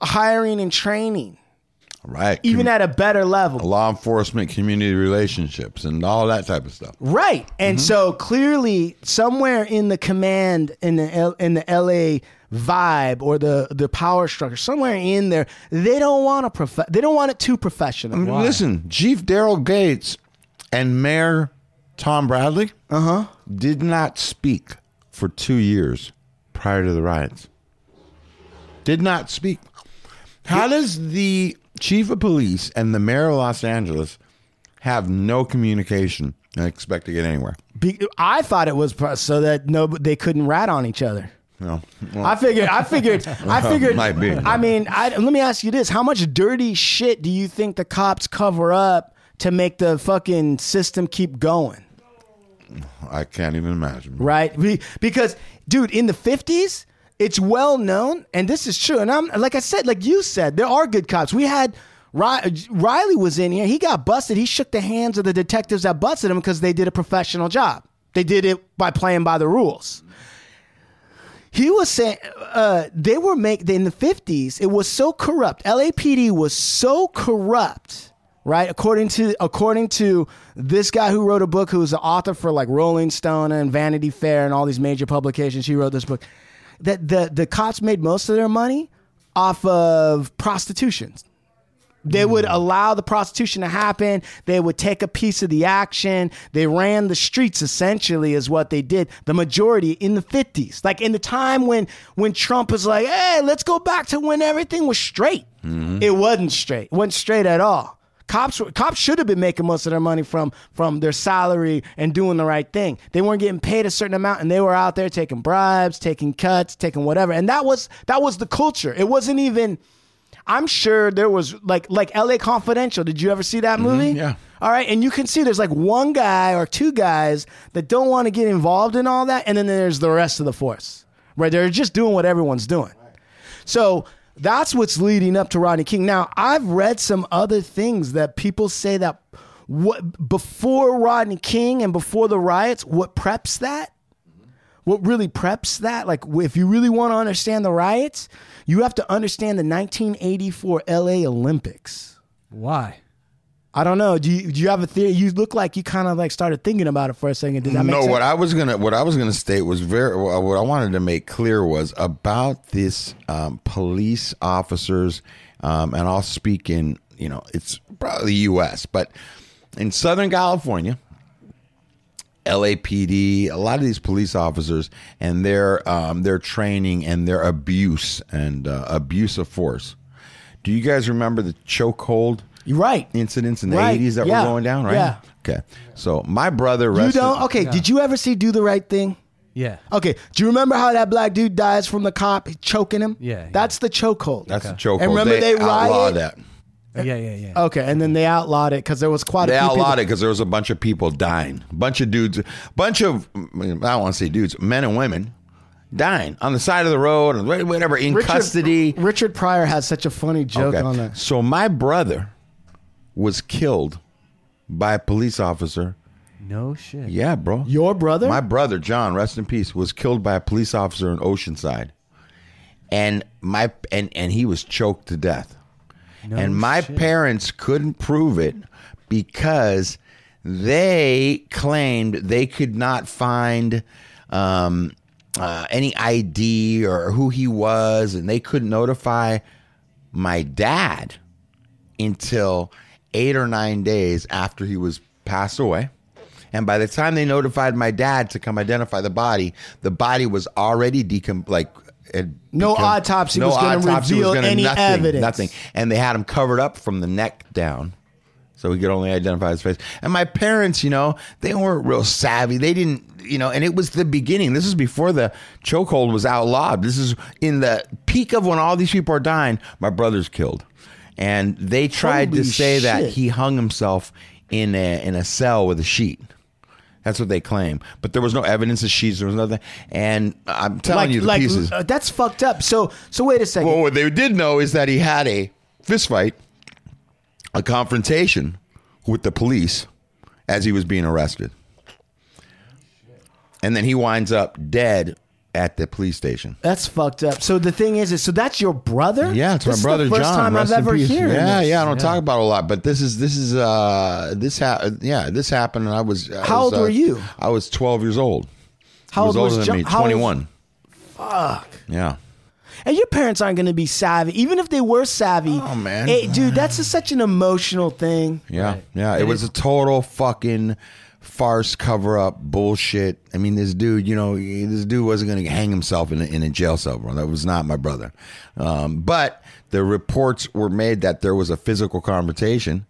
hiring and training. Right. Even at a better level. Law enforcement, community relationships, and all that type of stuff. Right. And so clearly somewhere in the command, in the LA vibe or the power structure, somewhere in there, they don't want they don't want it too professional. I mean, listen, Chief Daryl Gates and Mayor Tom Bradley did not speak for 2 years prior to the riots. Did not speak. How does the Chief of Police and the Mayor of Los Angeles have no communication and expect to get anywhere? I thought it was so that they couldn't rat on each other. No, well, I figured. Might be. I mean, let me ask you this: how much dirty shit do you think the cops cover up to make the fucking system keep going? I can't even imagine. Right? Because, dude, in the 50s. It's well known, and this is true. And like I said, like you said, there are good cops. We had Riley was in here. He got busted. He shook the hands of the detectives that busted him because they did a professional job. They did it by playing by the rules. He was saying they were making in the 50s. It was so corrupt. LAPD was so corrupt. Right, according to this guy who wrote a book, who was the author for like Rolling Stone and Vanity Fair and all these major publications, he wrote this book that the cops made most of their money off of prostitutions. They would allow the prostitution to happen. They would take a piece of the action. They ran the streets, essentially, is what they did. The majority in the 50s, like in the time when Trump was like, hey, let's go back to when everything was straight. Mm-hmm. It wasn't straight. It wasn't straight at all. Cops should have been making most of their money from their salary and doing the right thing. They weren't getting paid a certain amount, and they were out there taking bribes, taking cuts, taking whatever. And that was the culture. It wasn't even... I'm sure there was like L.A. Confidential. Did you ever see that movie? Mm-hmm, yeah. All right. And you can see there's like one guy or two guys that don't want to get involved in all that. And then there's the rest of the force, right? They're just doing what everyone's doing. Right. So that's what's leading up to Rodney King. Now, I've read some other things that people say that before Rodney King and before the riots, what really preps that, like if you really want to understand the riots, you have to understand the 1984 LA Olympics. Why? I don't know. Do you have a theory? You look like you kind of like started thinking about it for a second. Did that make sense? No, what I was gonna state was what I wanted to make clear was about this police officers, and I'll speak in, you know, it's probably U.S., but in Southern California, LAPD, a lot of these police officers and their training and their abuse of force. Do you guys remember the chokehold incidents in the 80s that were going down? Right. Yeah. Okay. So my brother arrested. You don't? Okay. Yeah. Did you ever see Do the Right Thing? Yeah. Okay. Do you remember how that black dude dies from the cop choking him? Yeah. That's the chokehold. That's the chokehold. And remember they outlawed that. Yeah. Okay, and then they outlawed it because there was quite a few people. They outlawed it because there was a bunch of people dying. A bunch of dudes, I don't want to say dudes, men and women dying on the side of the road and whatever, in custody. Richard Pryor had such a funny joke on that. So my brother was killed by a police officer. No shit. Yeah, bro. Your brother? My brother, John, rest in peace, was killed by a police officer in Oceanside. And he was choked to death. No and my shit. Parents couldn't prove it because they claimed they could not find any ID or who he was, and they couldn't notify my dad until 8 or 9 days after he was passed away. And by the time they notified my dad to come identify the body was already No autopsy was going to reveal any evidence. And they had him covered up from the neck down, so he could only identify his face. And my parents, you know, they weren't real savvy. They didn't, you know, and it was the beginning. This is before the chokehold was outlawed. This is in the peak of when all these people are dying. My brother's killed. And they tried that he hung himself in a cell with a sheet. That's what they claim. But there was no evidence of sheets. There was nothing. And I'm telling you, the pieces. That's fucked up. So wait a second. Well, what they did know is that he had a fist fight, a confrontation with the police as he was being arrested. And then he winds up dead at the police station. That's fucked up. So the thing is that's your brother? Yeah, it's my brother John. This is the first time I've ever heard. Yeah, I don't talk about it a lot, but this happened, and I was... How old were you? I was 12 years old. How old was John? 21. Fuck. Yeah. And your parents aren't going to be savvy, even if they were savvy. Oh, man. Hey, dude, that's such an emotional thing. Yeah, right. Yeah. It was a total fucking... farce, cover up, bullshit. I mean, this dude wasn't going to hang himself in a jail cell, bro. That was not my brother. But the reports were made that there was a physical confrontation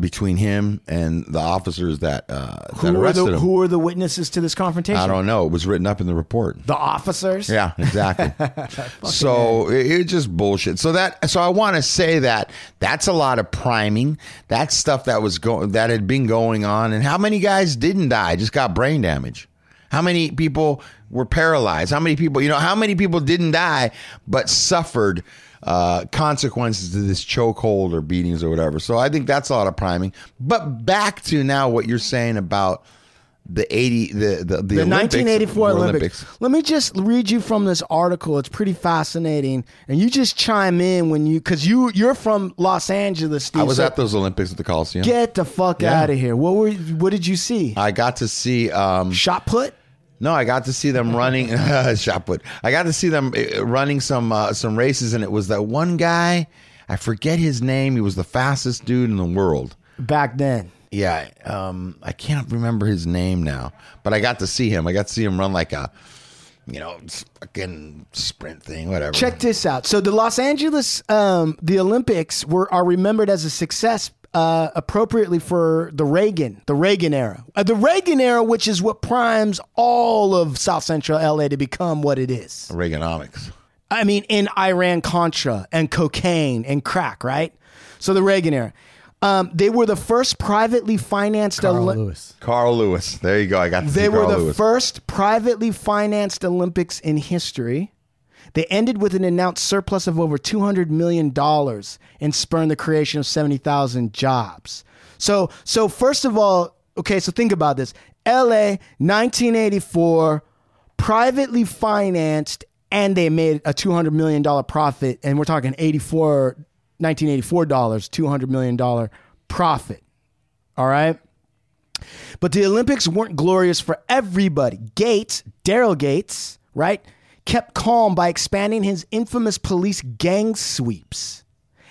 between him and the officers that arrested him. Who were the witnesses to this confrontation? I don't know. It was written up in the report. The officers? Yeah, exactly. So it's just bullshit. So I want to say that's a lot of priming. That's stuff that had been going on. And how many guys didn't die? Just got brain damage. How many people were paralyzed? How many people, you know, how many people didn't die but suffered consequences to this chokehold or beatings or whatever? So I think that's a lot of priming. But back to now what you're saying about the 1984 Olympics. Let me just read you from this article. It's pretty fascinating, and you just chime in when you, because you're from Los Angeles, Steve. I was at those Olympics at the Coliseum. Get the fuck out of here! What did you see? I got to see shot put. No, I got to see them running shot put. I got to see them running some races, and it was that one guy. I forget his name. He was the fastest dude in the world back then. Yeah, I can't remember his name now, but I got to see him. I got to see him run like a, you know, fucking sprint thing, whatever. Check this out. So the Los Angeles, the Olympics are remembered as a success appropriately for the Reagan era. The Reagan era, which is what primes all of South Central LA to become what it is. Reaganomics. I mean, in Iran-Contra and cocaine and crack, right? So the Reagan era. They were the first privately financed Carl Lewis. There you go. I got to see Carl Lewis. They were the first privately financed Olympics in history. They ended with an announced surplus of over $200 million and spurned the creation of 70,000 jobs. So first of all, okay, so think about this. LA, 1984, privately financed, and they made a $200 million profit, and we're talking 1984 dollars, $200 million profit. All right. But the Olympics weren't glorious for everybody. Daryl Gates, right, kept calm by expanding his infamous police gang sweeps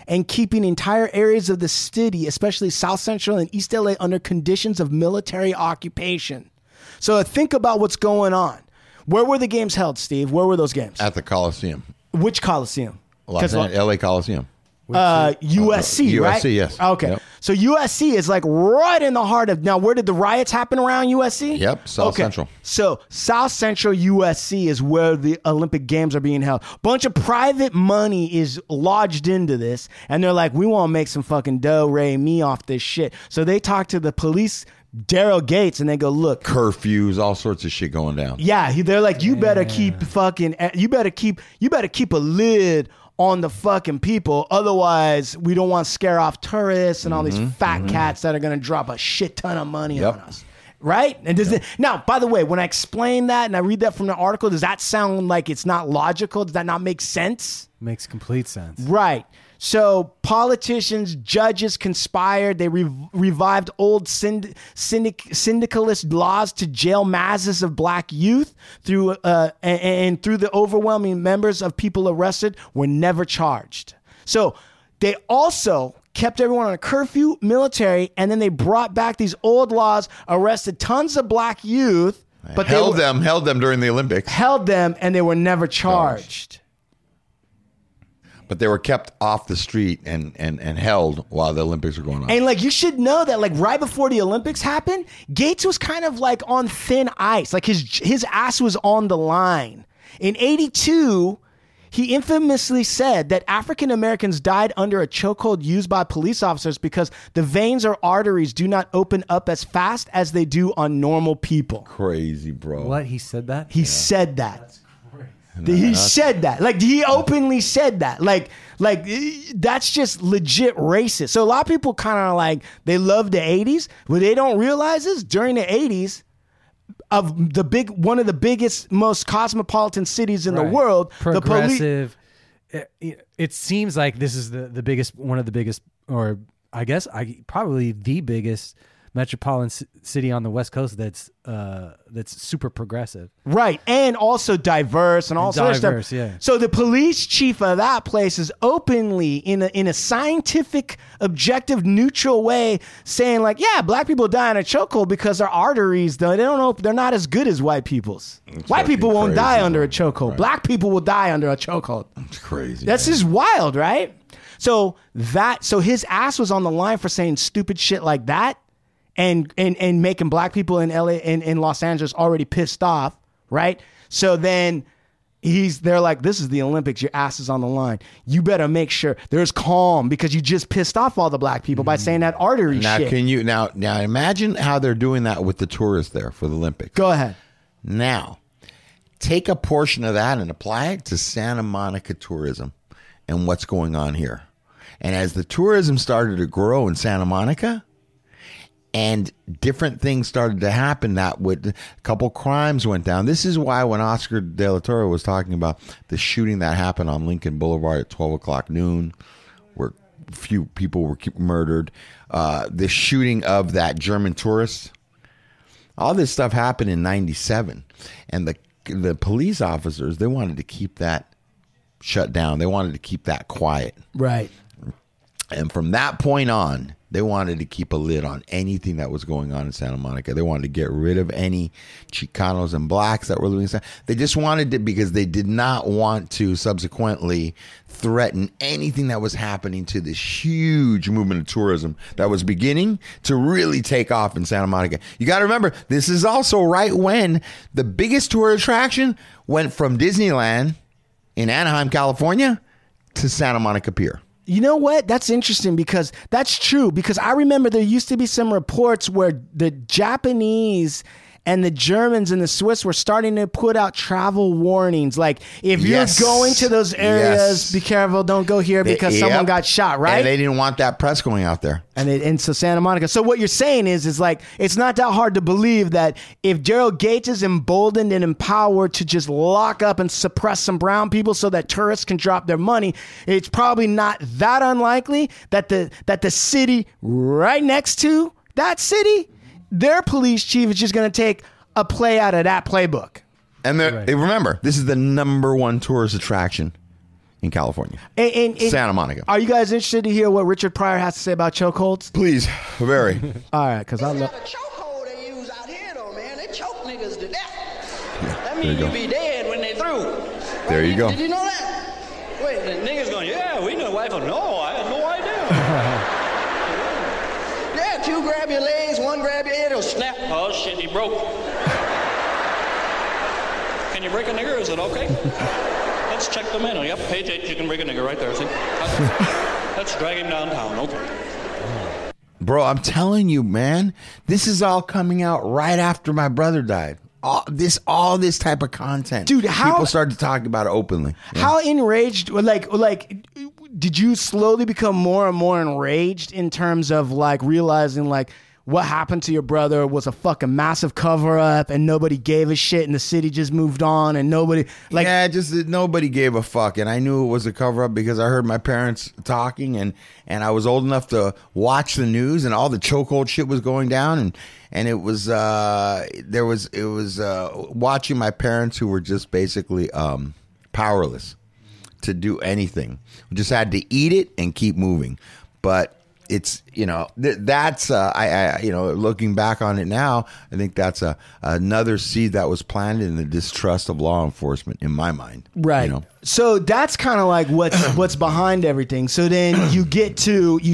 and keeping entire areas of the city, especially South Central and East LA, under conditions of military occupation. So think about what's going on. Where were the games held, Steve? Where were those games? At the Coliseum. Which Coliseum? LA Coliseum. USC, right? USC, yes. Okay. Yep. So USC is like right in the heart of... Now, where did the riots happen around USC? Yep, South Central. So South Central USC is where the Olympic Games are being held. Bunch of private money is lodged into this, and they're like, we want to make some fucking dough, Ray, me off this shit. So they talk to the police... Daryl Gates, and they go, look, curfews, all sorts of shit going down. Yeah, they're like, you better keep a lid on the fucking people, otherwise we don't want to scare off tourists and all these fat cats that are going to drop a shit ton of money on us, right? And now, by the way, when I explain that and I read that from the article, does that sound like it's not logical? Does that not make sense? Makes complete sense, right? So politicians, judges conspired. They revived old syndicalist laws to jail masses of black youth through and through the overwhelming members of people arrested were never charged. So they also kept everyone on a curfew, military, and then they brought back these old laws, arrested tons of black youth. But held them during the Olympics. Held them, and they were never charged. But they were kept off the street and held while the Olympics were going on. And like you should know that like right before the Olympics happened, Gates was kind of like on thin ice. Like his ass was on the line. In 1982, he infamously said that African Americans died under a chokehold used by police officers because the veins or arteries do not open up as fast as they do on normal people. Crazy, bro. What? He said that? He said that. He openly said that. Like that's just legit racist. So a lot of people kind of like they love the 80s, but they don't realize this during the 80s of the big one of the biggest, most cosmopolitan cities in the world. Progressive. The it seems like this is the biggest, one of the biggest, or I guess probably the biggest metropolitan city on the West Coast that's super progressive, right? And also diverse and all sorts of stuff. Yeah. So the police chief of that place is openly in a scientific, objective, neutral way saying like, yeah, black people die in a chokehold because their arteries they're not as good as white people's. It's white people won't die under a chokehold. Right. Black people will die under a chokehold. It's crazy. That's just wild, right? So his ass was on the line for saying stupid shit like that. And making black people in LA and in Los Angeles already pissed off, right? So then they're like, this is the Olympics, your ass is on the line. You better make sure there's calm because you just pissed off all the black people by saying that artery shit. Now imagine how they're doing that with the tourists there for the Olympics. Go ahead. Now, take a portion of that and apply it to Santa Monica tourism and what's going on here. And as the tourism started to grow in Santa Monica and different things started to happen, that would, a couple crimes went down. This is why when Oscar De La Torre was talking about the shooting that happened on Lincoln Boulevard at 12 o'clock noon, where a few people were murdered, the shooting of that German tourist, all this stuff happened in 97. And the police officers, they wanted to keep that shut down. They wanted to keep that quiet. Right. And from that point on, they wanted to keep a lid on anything that was going on in Santa Monica. They wanted to get rid of any Chicanos and blacks that were living in Santa Monica. They just wanted to, because they did not want to subsequently threaten anything that was happening to this huge movement of tourism that was beginning to really take off in Santa Monica. You got to remember, this is also right when the biggest tourist attraction went from Disneyland in Anaheim, California to Santa Monica Pier. You know what? That's interesting because that's true. Because I remember there used to be some reports where the Japanese and the Germans and the Swiss were starting to put out travel warnings. Like, if you're going to those areas, be careful. Don't go here because someone got shot, right? And they didn't want that press going out there. And so Santa Monica. So what you're saying is like, it's not that hard to believe that if Daryl Gates is emboldened and empowered to just lock up and suppress some brown people so that tourists can drop their money, it's probably not that unlikely that the city right next to that city, their police chief is just going to take a play out of that playbook. And remember, this is the number one tourist attraction in California, and Santa Monica. Are you guys interested to hear what Richard Pryor has to say about chokeholds? Please, very. All right, because I love. It's not a chokehold they use out here, though, man. They choke niggas to death. Yeah, that means you'll be dead when they through. Right? There you go. Did you know that? Wait, the niggas going, yeah, we know. Wife, no, I had no idea. Yeah, two grab your legs, one grab your head, it'll snap. Oh shit, he broke. Can you break a nigger? Is it okay? Let's check the manual. Yep, page 8, you can break a nigga right there. See? Let's drag him downtown. Okay. Bro, I'm telling you, man, this is all coming out right after my brother died. All this type of content. Dude, how people started to talk about it openly. Yeah. How enraged, like did you slowly become more and more enraged in terms of like realizing like what happened to your brother was a fucking massive cover up and nobody gave a shit and the city just moved on and nobody like. Yeah, just nobody gave a fuck. And I knew it was a cover up because I heard my parents talking and I was old enough to watch the news and all the chokehold shit was going down. And it was, watching my parents who were just basically powerless to do anything. We just had to eat it and keep moving. But it's, you know, that's, looking back on it now, I think that's another seed that was planted in the distrust of law enforcement in my mind. Right. You know? So that's kind of like what's behind everything. So then you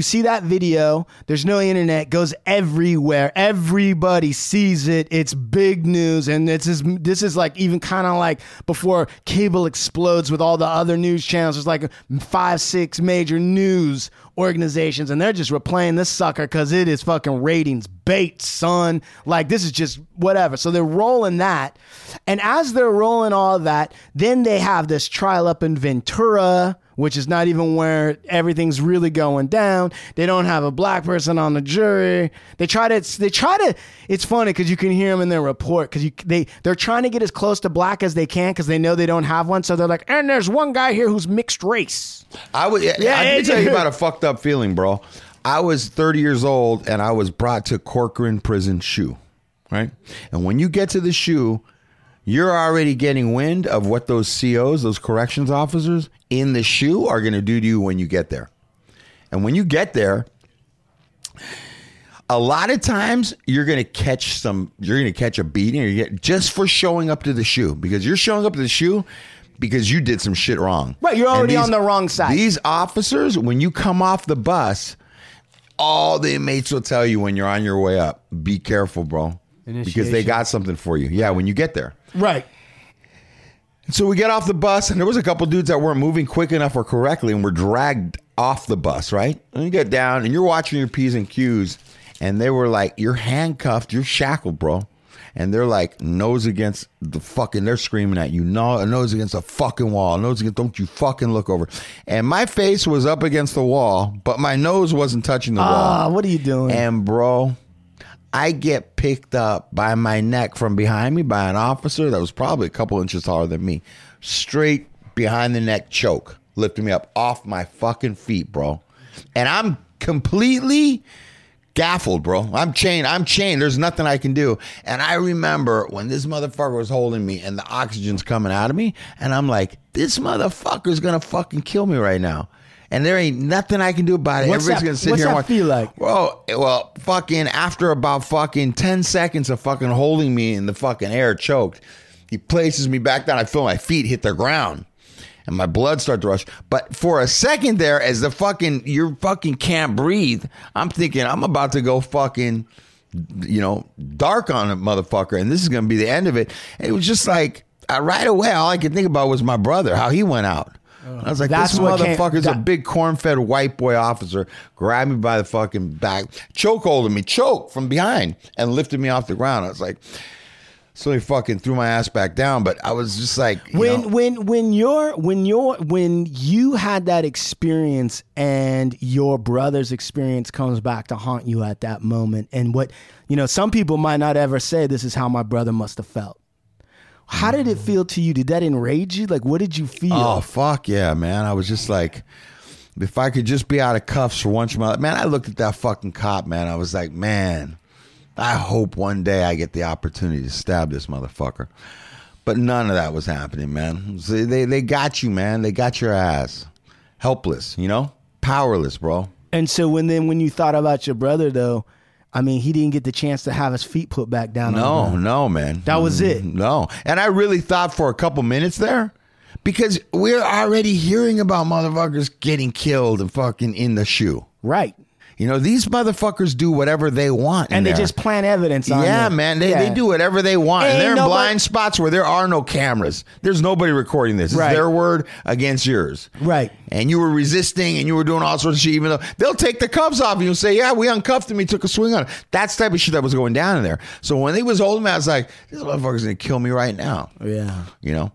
see that video. There's no internet, goes everywhere. Everybody sees it. It's big news. And this is like even kind of like before cable explodes with all the other news channels. There's like 5-6 major news organizations and they're just replaying this sucker because it is fucking ratings bait, son. Like this is just whatever. So they're rolling that, and as they're rolling all that, then they have this trial up in Ventura, which is not even where everything's really going down. They don't have a black person on the jury. They try to. It's funny because you can hear them in their report because they're trying to get as close to black as they can because they know they don't have one. So they're like, and there's one guy here who's mixed race. I tell you about a fucked up feeling, bro. I was 30 years old and I was brought to Corcoran Prison Shoe, right? And when you get to the shoe, you're already getting wind of what those COs, those corrections officers in the shoe are going to do to you when you get there. And when you get there, a lot of times you're going to catch a beating just for showing up to the shoe, because you're showing up to the shoe because you did some shit wrong. Right. You're already on the wrong side. These officers, when you come off the bus, all the inmates will tell you when you're on your way up, be careful, bro. Because they got something for you. Yeah, when you get there. Right. So we get off the bus, and there was a couple dudes that weren't moving quick enough or correctly, and were dragged off the bus, right? And you get down, and you're watching your P's and Q's, and they were like, you're handcuffed, you're shackled, bro. and they're like nose against the fucking, they're screaming at you, no, nose against the fucking wall, nose against, don't you fucking look over. And my face was up against the wall, but my nose wasn't touching the wall. What are you doing? And bro, I get picked up by my neck from behind me by an officer that was probably a couple inches taller than me. Straight behind the neck choke, lifting me up off my fucking feet, bro. And I'm completely gaffled, bro. I'm chained. There's nothing I can do. And I remember when this motherfucker was holding me and the oxygen's coming out of me, and I'm like, this motherfucker's gonna fucking kill me right now. And there ain't nothing I can do about it. Everybody's going to sit here and watch. What's that feel like? Bro, well, fucking after about fucking 10 seconds of fucking holding me in the fucking air choked, he places me back down. I feel my feet hit the ground and my blood start to rush. But for a second there, as the fucking, you fucking can't breathe, I'm thinking I'm about to go fucking, you know, dark on a motherfucker. And this is going to be the end of it. And it was just like, right away, all I could think about was my brother, how he went out. I was like, this motherfucker's a big corn-fed white boy officer. Grabbed me by the fucking back, chokeholded me, choke from behind, and lifted me off the ground. I was like, so he fucking threw my ass back down. But I was just like, when you had that experience and your brother's experience comes back to haunt you at that moment, and what, you know, some people might not ever say, this is how my brother must have felt. How did it feel to you? Did that enrage you? Like, what did you feel? Oh, fuck yeah, man. I was just like, if I could just be out of cuffs for once in my life. Man, I looked at that fucking cop, man. I was like, man, I hope one day I get the opportunity to stab this motherfucker. But none of that was happening, man. They got you, man. They got your ass. Helpless, you know? Powerless, bro. And so when you thought about your brother, though, I mean, he didn't get the chance to have his feet put back down. No, man. That was it. No. And I really thought for a couple minutes there, because we're already hearing about motherfuckers getting killed and fucking in the shoe. Right. You know, these motherfuckers do whatever they want. And they just plant evidence on you. Yeah, man. They do whatever they want. And they're in blind spots where there are no cameras. There's nobody recording this. Right. It's their word against yours. Right. And you were resisting and you were doing all sorts of shit, even though they'll take the cuffs off you and say, yeah, we uncuffed him. He took a swing on him. That's the type of shit that was going down in there. So when they was holding me, I was like, this motherfucker's going to kill me right now. Yeah. You know?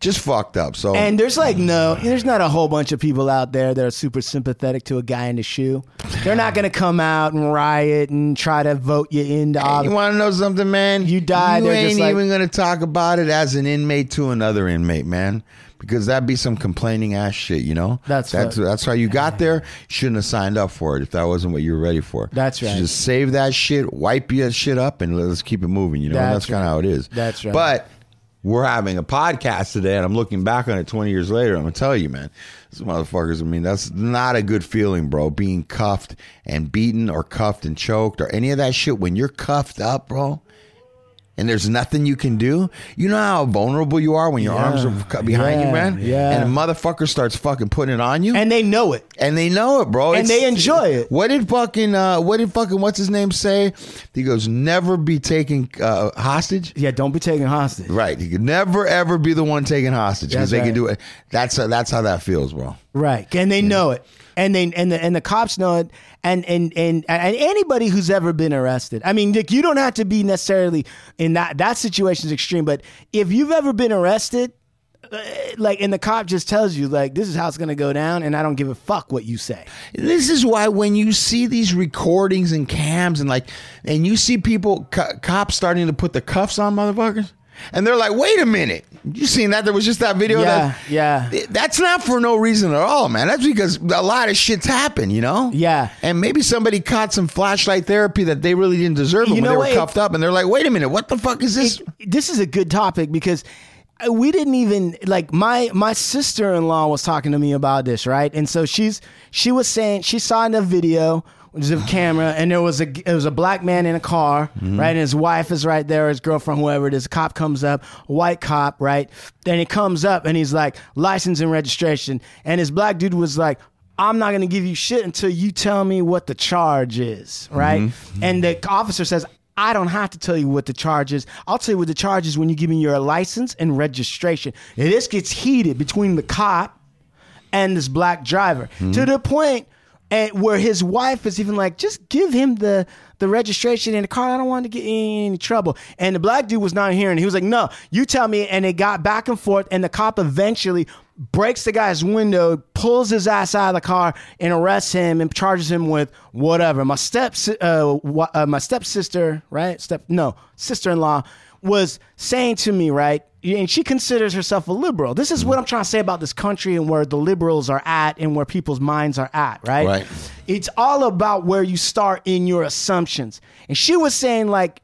Just fucked up. So, and there's like there's not a whole bunch of people out there that are super sympathetic to a guy in the shoe. They're not gonna come out and riot and try to vote you into. You want to know something, man? You die. You ain't just like, even gonna talk about it as an inmate to another inmate, man, because that'd be some complaining ass shit. You know, that's how you got there. You shouldn't have signed up for it if that wasn't what you were ready for. That's right. You just save that shit, wipe your shit up, and let's keep it moving. You know, that's kind of how it is. That's right. But we're having a podcast today, and I'm looking back on it 20 years later. I'm going to tell you, man, these motherfuckers, I mean, that's not a good feeling, bro. Being cuffed and beaten or cuffed and choked or any of that shit. When you're cuffed up, bro, and there's nothing you can do, you know how vulnerable you are when your arms are behind you, man? Yeah. And a motherfucker starts fucking putting it on you. And they know it. And they know it, bro. And they enjoy it. What did fucking what's his name say? He goes, never be taken hostage. Yeah, don't be taken hostage. Right. He could never, ever be the one taken hostage, because they can do it. That's how that feels, bro. Right. And they know it. And the cops know it, and anybody who's ever been arrested. I mean, Nick, you don't have to be necessarily in that situation is extreme, but if you've ever been arrested, like, and the cop just tells you, like, this is how it's going to go down, and I don't give a fuck what you say. This is why when you see these recordings and cams and you see people cops starting to put the cuffs on motherfuckers. And they're like, wait a minute. You seen that? There was just that video. That's not for no reason at all, man. That's because a lot of shit's happened, you know? Yeah. And maybe somebody caught some flashlight therapy that they really didn't deserve when they were cuffed up. And they're like, wait a minute. What the fuck is this? This is a good topic, because we didn't even, like, my sister-in-law was talking to me about this, right? And so she was saying, she saw in a video, was a camera, and it was a black man in a car, right? And his wife is right there, his girlfriend, whoever it is. A cop comes up, a white cop, right? Then he comes up and he's like, license and registration. And his black dude was like, I'm not gonna give you shit until you tell me what the charge is, right? Mm-hmm. And the officer says, I don't have to tell you what the charge is. I'll tell you what the charge is when you give me your license and registration. And this gets heated between the cop and this black driver, to the point. And where his wife was even like, just give him the registration in the car. I don't want to get in any trouble. And the black dude was not hearing. He was like, no, you tell me. And they got back and forth. And the cop eventually breaks the guy's window, pulls his ass out of the car, and arrests him and charges him with whatever. My sister-in-law was saying to me, right, and she considers herself a liberal. This is what I'm trying to say about this country and where the liberals are at and where people's minds are at, right? Right. It's all about where you start in your assumptions. And she was saying, like,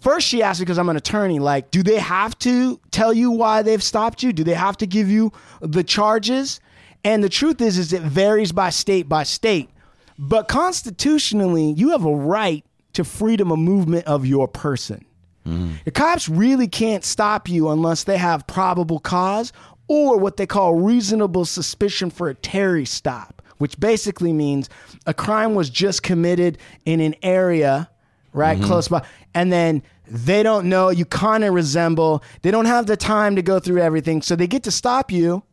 first she asked me, because I'm an attorney, like, do they have to tell you why they've stopped you? Do they have to give you the charges? And the truth is it varies by state. But constitutionally, you have a right to freedom of movement of your person. The cops really can't stop you unless they have probable cause or what they call reasonable suspicion for a Terry stop, which basically means a crime was just committed in an area, right, close by, and then they don't know, you kind of resemble, they don't have the time to go through everything, so they get to stop you,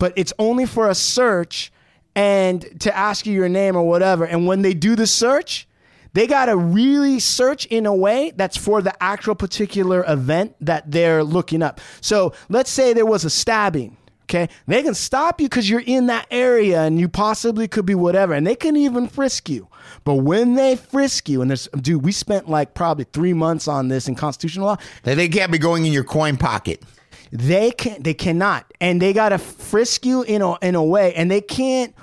but it's only for a search and to ask you your name or whatever, and when they do the search, they got to really search in a way that's for the actual particular event that they're looking up. So let's say there was a stabbing, okay? They can stop you because you're in that area and you possibly could be whatever, and they can even frisk you. But when they frisk you, and there's, dude, we spent like probably 3 months on this in constitutional law. They can't be going in your coin pocket. They cannot. And they got to frisk you in a way, and they can't.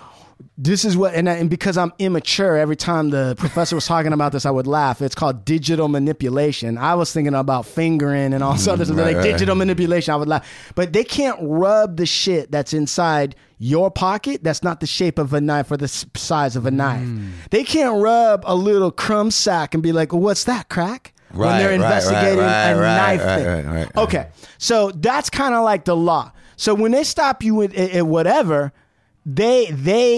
This is what, and because I'm immature, every time the professor was talking about this, I would laugh. It's called digital manipulation. I was thinking about fingering and all sorts of right, like digital manipulation. I would laugh. But they can't rub the shit that's inside your pocket that's not the shape of a knife or the size of a knife. They can't rub a little crumb sack and be like, well, what's that, crack? Right, when they're investigating a knife thing. Right. Okay, so that's kind of like the law. So when they stop you at whatever, They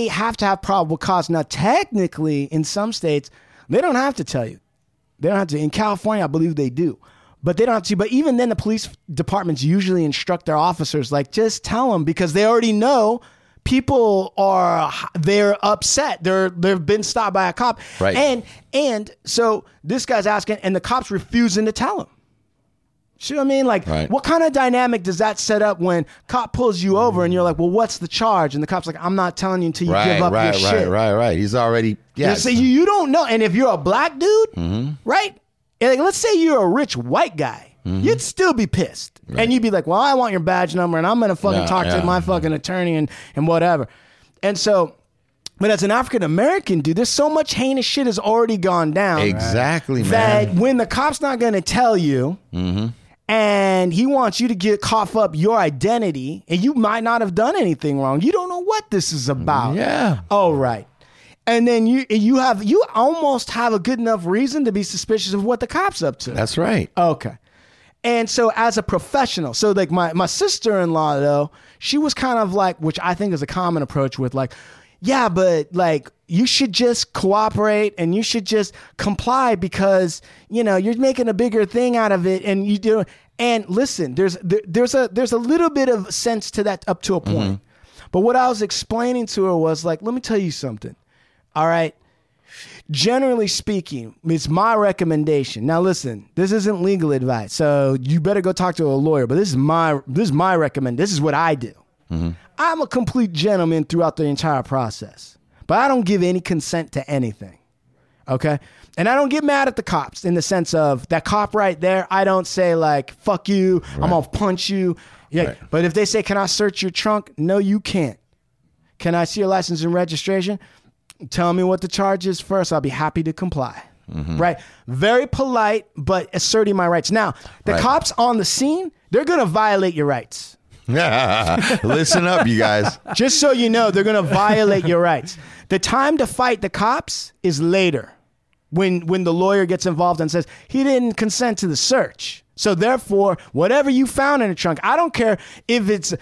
have to have probable cause. Now, technically, in some states, they don't have to tell you. They don't have to. In California, I believe they do. But they don't have to. But even then, the police departments usually instruct their officers, like, just tell them, because they already know people are, they're upset. They've been stopped by a cop. Right. And so this guy's asking, and the cop's refusing to tell him. See what I mean? Like, right. What kind of dynamic does that set up when cop pulls you over and you're like, well, what's the charge? And the cop's like, I'm not telling you until you give up your shit. Right. He's already, yeah. So you don't know. And if you're a black dude, right? And like, let's say you're a rich white guy. You'd still be pissed. Right. And you'd be like, well, I want your badge number and I'm going to fucking talk to my fucking attorney and whatever. And so, but as an African American dude, there's so much heinous shit has already gone down. Exactly, right? That when the cop's not going to tell you, and he wants you to cough up your identity, and you might not have done anything wrong. You don't know what this is about. Yeah. All right. And then you almost have a good enough reason to be suspicious of what the cop's up to. That's right. Okay. And so as a professional, so like my sister-in-law, though, she was kind of like, which I think is a common approach with like, yeah, but like you should just cooperate and you should just comply because, you know, you're making a bigger thing out of it and you do. And listen, there's a little bit of sense to that up to a point. But what I was explaining to her was like, let me tell you something. All right. Generally speaking, it's my recommendation. Now, listen, this isn't legal advice, so you better go talk to a lawyer. But this is my recommend. This is what I do. I'm a complete gentleman throughout the entire process, but I don't give any consent to anything. Okay. And I don't get mad at the cops in the sense of that cop right there. I don't say like, fuck you. Right. I'm going to punch you. Yeah. Right. But if they say, can I search your trunk? No, you can't. Can I see your license and registration? Tell me what the charge is first. I'll be happy to comply. Right. Very polite, but asserting my rights. Now the cops on the scene, they're going to violate your rights. Listen up, you guys. Just so you know, they're going to violate your rights. The time to fight the cops is later when the lawyer gets involved and says, he didn't consent to the search. So therefore, whatever you found in the trunk, I don't care if it's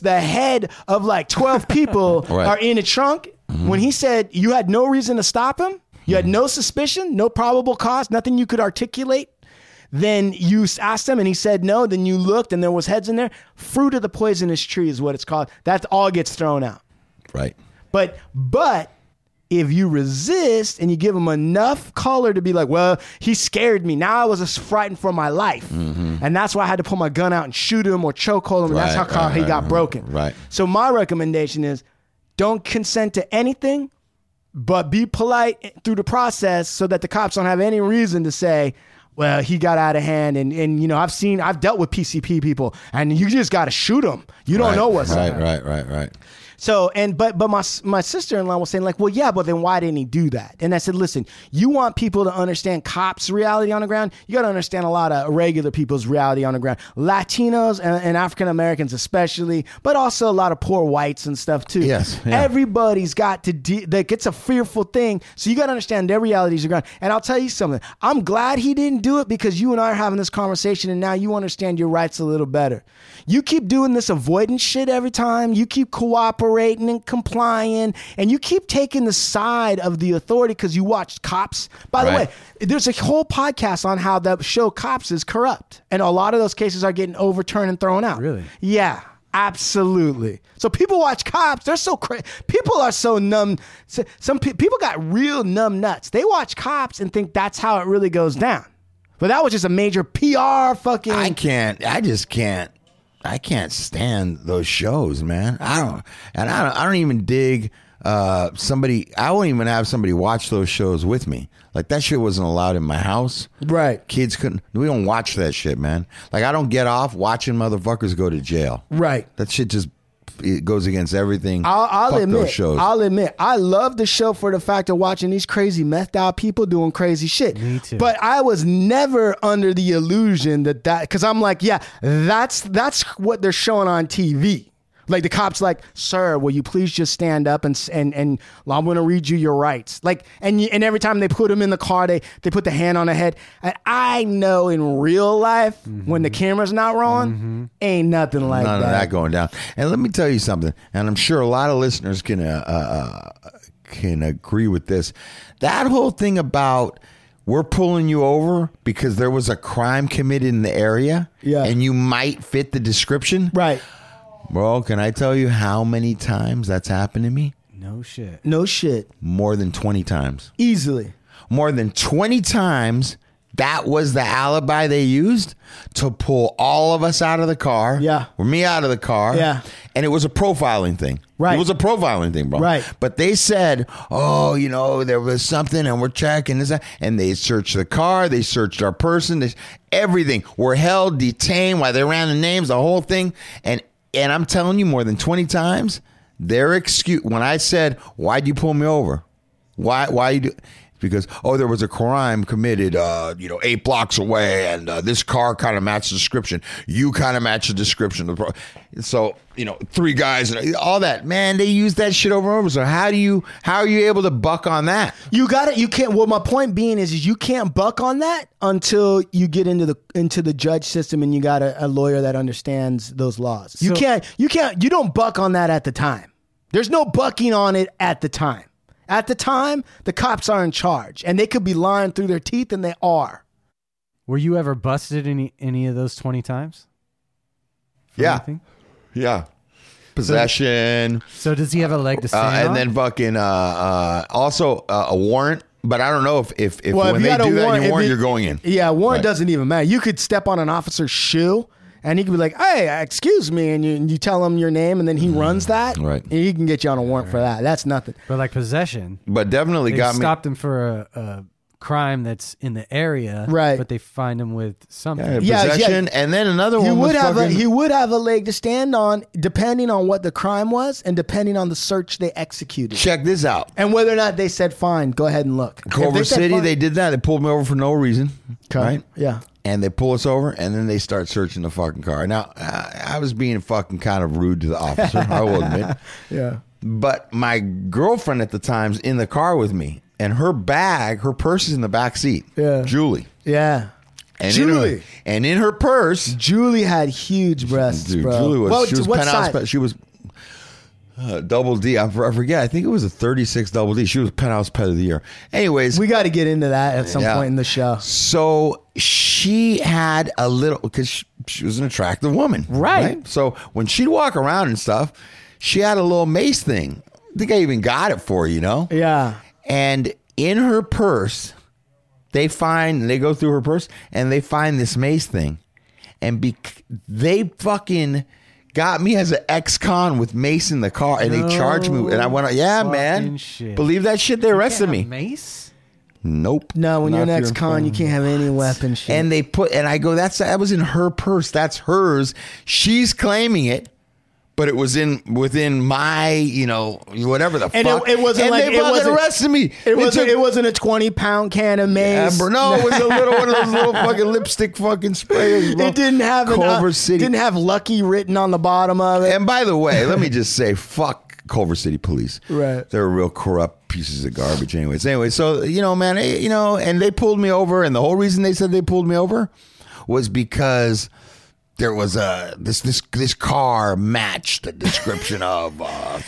the head of like 12 people are in a trunk. When he said you had no reason to stop him, you had no suspicion, no probable cause, nothing you could articulate. Then you asked him and he said no. Then you looked and there was heads in there. Fruit of the poisonous tree is what it's called. That all gets thrown out. Right. But If you resist and you give him enough color to be like, well, he scared me. Now I was frightened for my life. Mm-hmm. And that's why I had to pull my gun out and shoot him or chokehold him. And that's how he got broken. Right. So my recommendation is don't consent to anything, but be polite through the process so that the cops don't have any reason to say, well, he got out of hand. And you know, I've dealt with PCP people and you just got to shoot them. You don't know what's going on. Right. So, but my sister-in-law was saying like, well, yeah, but then why didn't he do that? And I said, listen, you want people to understand cops' reality on the ground? You got to understand a lot of regular people's reality on the ground. Latinos and African-Americans especially, but also a lot of poor whites and stuff too. Yes. Yeah. Everybody's got to, like, it's a fearful thing. So you got to understand their realities on the ground. And I'll tell you something. I'm glad he didn't do it because you and I are having this conversation and now you understand your rights a little better. You keep doing this avoidance shit every time. You keep cooperating and complying, and you keep taking the side of the authority because you watched Cops. By the way, there's a whole podcast on how the show Cops is corrupt, and a lot of those cases are getting overturned and thrown out. Really? Yeah, absolutely. So people watch Cops. They're so crazy. People are so numb. Some people got real numb nuts. They watch Cops and think that's how it really goes down. But that was just a major PR fucking... I can't stand those shows, man. I don't even dig somebody. I won't even have somebody watch those shows with me. Like, that shit wasn't allowed in my house. Right. Kids couldn't. We don't watch that shit, man. Like, I don't get off watching motherfuckers go to jail. Right. That shit just, it goes against everything. I'll admit, I love the show for the fact of watching these crazy methed out people doing crazy shit. Me too. But I was never under the illusion that because I'm like, yeah, that's what they're showing on TV. Like, the cop's like, sir, will you please just stand up and I'm going to read you your rights. Like, and every time they put him in the car, they put the hand on the head. And I know in real life, mm-hmm. when the camera's not rolling, mm-hmm. ain't nothing like that. None of that going down. And let me tell you something, and I'm sure a lot of listeners can agree with this. That whole thing about we're pulling you over because there was a crime committed in the area, yeah. and you might fit the description. Right. Bro, can I tell you how many times that's happened to me? No shit. More than 20 times. Easily. More than 20 times. That was the alibi they used to pull all of us out of the car. Yeah. Or me out of the car. Yeah. And it was a profiling thing. Right. It was a profiling thing, bro. Right. But they said, oh, you know, there was something and we're checking this. And they searched the car. They searched our person. Everything. We're held, detained while they ran the names, the whole thing. And I'm telling you, more than 20 times, their excuse when I said, "Why'd you pull me over? Why you do?" Because, oh, there was a crime committed, 8 blocks away, and this car kind of matched the description. You kind of matched the description. So, 3 guys and all that. Man, they use that shit over and over. So how are you able to buck on that? You got it. You can't. Well, my point being is you can't buck on that until you get into the judge system and you got a lawyer that understands those laws. So, you don't buck on that at the time. There's no bucking on it at the time. At the time, the cops are in charge, and they could be lying through their teeth, and they are. Were you ever busted any of those 20 times? Yeah. Anything? Yeah. Possession. So does he have a leg to stand on? And then fucking also a warrant. But I don't know if you you're going in. Yeah, warrant doesn't even matter. You could step on an officer's shoe. And he could be like, hey, excuse me. And you tell him your name and then he runs that. Right. And he can get you on a warrant for that. That's nothing. But like possession. But definitely got me. Stopped him for a crime that's in the area. Right. But they find him with something. Yeah, possession. Yeah. And then another one he would have a leg to stand on depending on what the crime was and depending on the search they executed. Check this out. And whether or not they said, fine, go ahead and look. Culver City, they did that. They pulled me over for no reason. Okay. Right? Yeah. And they pull us over, and then they start searching the fucking car. Now, I was being fucking kind of rude to the officer, I will admit. Yeah. But my girlfriend at the time's in the car with me, and her purse is in the back seat. Yeah. Julie. Yeah. And Julie. In her purse. Julie had huge breasts, dude, bro. Julie was, well, she was what penthouse, size? She was double D. I forget. I think it was a 36 double D. She was penthouse pet of the year. Anyways. We got to get into that at some point in the show. So she had a little, because she was an attractive woman. Right. So when she'd walk around and stuff, she had a little mace thing think I even got it for, you know? Yeah. And in her purse, they go through her purse and they find this mace thing. And they fucking got me as an ex-con with mace in the car, and they charged me. And I went, yeah, man, shit. Believe that shit, they arrested me. Mace? Nope. No, when you're an ex-con, you can't have any weapon shit. And they and I go, that was in her purse. That's hers. She's claiming it. But it was within my, you know, whatever the and fuck. It wasn't and like they it arrested me. It wasn't a 20-pound can of mace. Yeah, no, it was a little one of those little fucking lipstick fucking sprays. Bro. It didn't have Culver City. Didn't have Lucky written on the bottom of it. And by the way, let me just say, fuck Culver City police. Right, they're real corrupt pieces of garbage. Anyway, so you know, man, you know, and they pulled me over, and the whole reason they said they pulled me over was because there was this car matched the description of.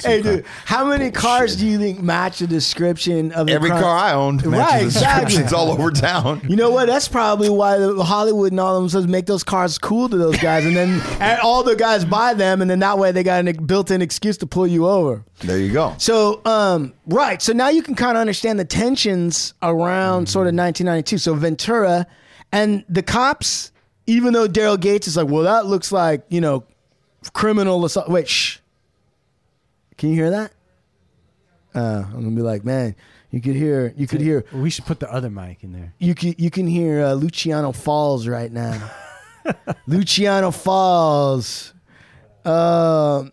Hey, dude, how many cars do you think match the description of every car I owned? Right, exactly. It's all over town. You know what? That's probably why Hollywood and all of them make those cars cool to those guys, and then all the guys buy them, and then that way they got a built-in excuse to pull you over. There you go. So, right. So now you can kind of understand the tensions around sort of 1992. So Ventura and the cops. Even though Daryl Gates is like, well, that looks like, you know, criminal assault. Wait, shh. Can you hear that? I'm gonna be like, man, you could hear. We should put the other mic in there. You can hear Luciano Falls right now. Luciano Falls. So,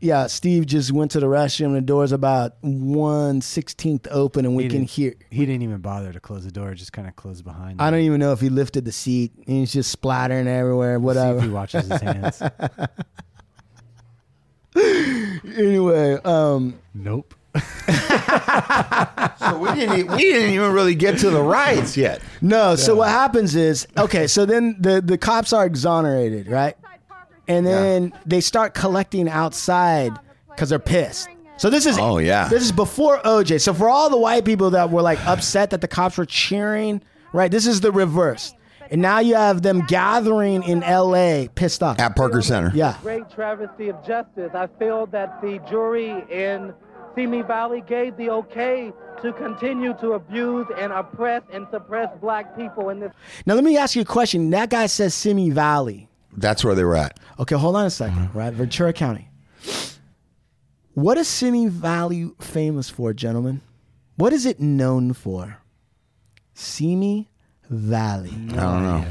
yeah, Steve just went to the restroom. The door's about 1/16 open, and we can hear. He didn't even bother to close the door; it just kind of closed behind him. I don't even know if he lifted the seat. He's just splattering everywhere. Whatever. See if he watches his hands. Anyway, nope. So we didn't even really get to the riots yet. No. So what happens is So then the cops are exonerated, right? And then they start collecting outside because they're pissed. So this is this is before O.J. So for all the white people that were like upset that the cops were cheering, right? This is the reverse. And now you have them gathering in L.A. pissed off. At Parker Center. Yeah. Great travesty of justice. I feel that the jury in Simi Valley gave the okay to continue to abuse and oppress and suppress black people in this. Now let me ask you a question. That guy says Simi Valley. That's where they were at. Okay, hold on a second, right? Ventura County. What is Simi Valley famous for, gentlemen? What is it known for? Simi Valley. I don't know.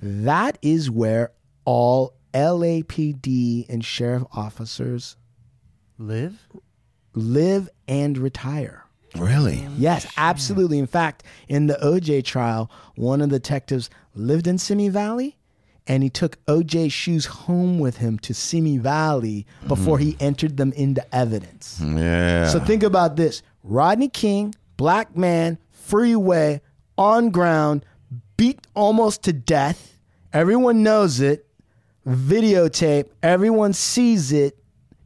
That is where all LAPD and sheriff officers live and retire. Really? Yes, absolutely. In fact, in the O.J. trial, one of the detectives lived in Simi Valley. And he took O.J.'s shoes home with him to Simi Valley before he entered them into evidence. Yeah. So think about this. Rodney King, black man, freeway, on ground, beat almost to death. Everyone knows it. Videotape. Everyone sees it.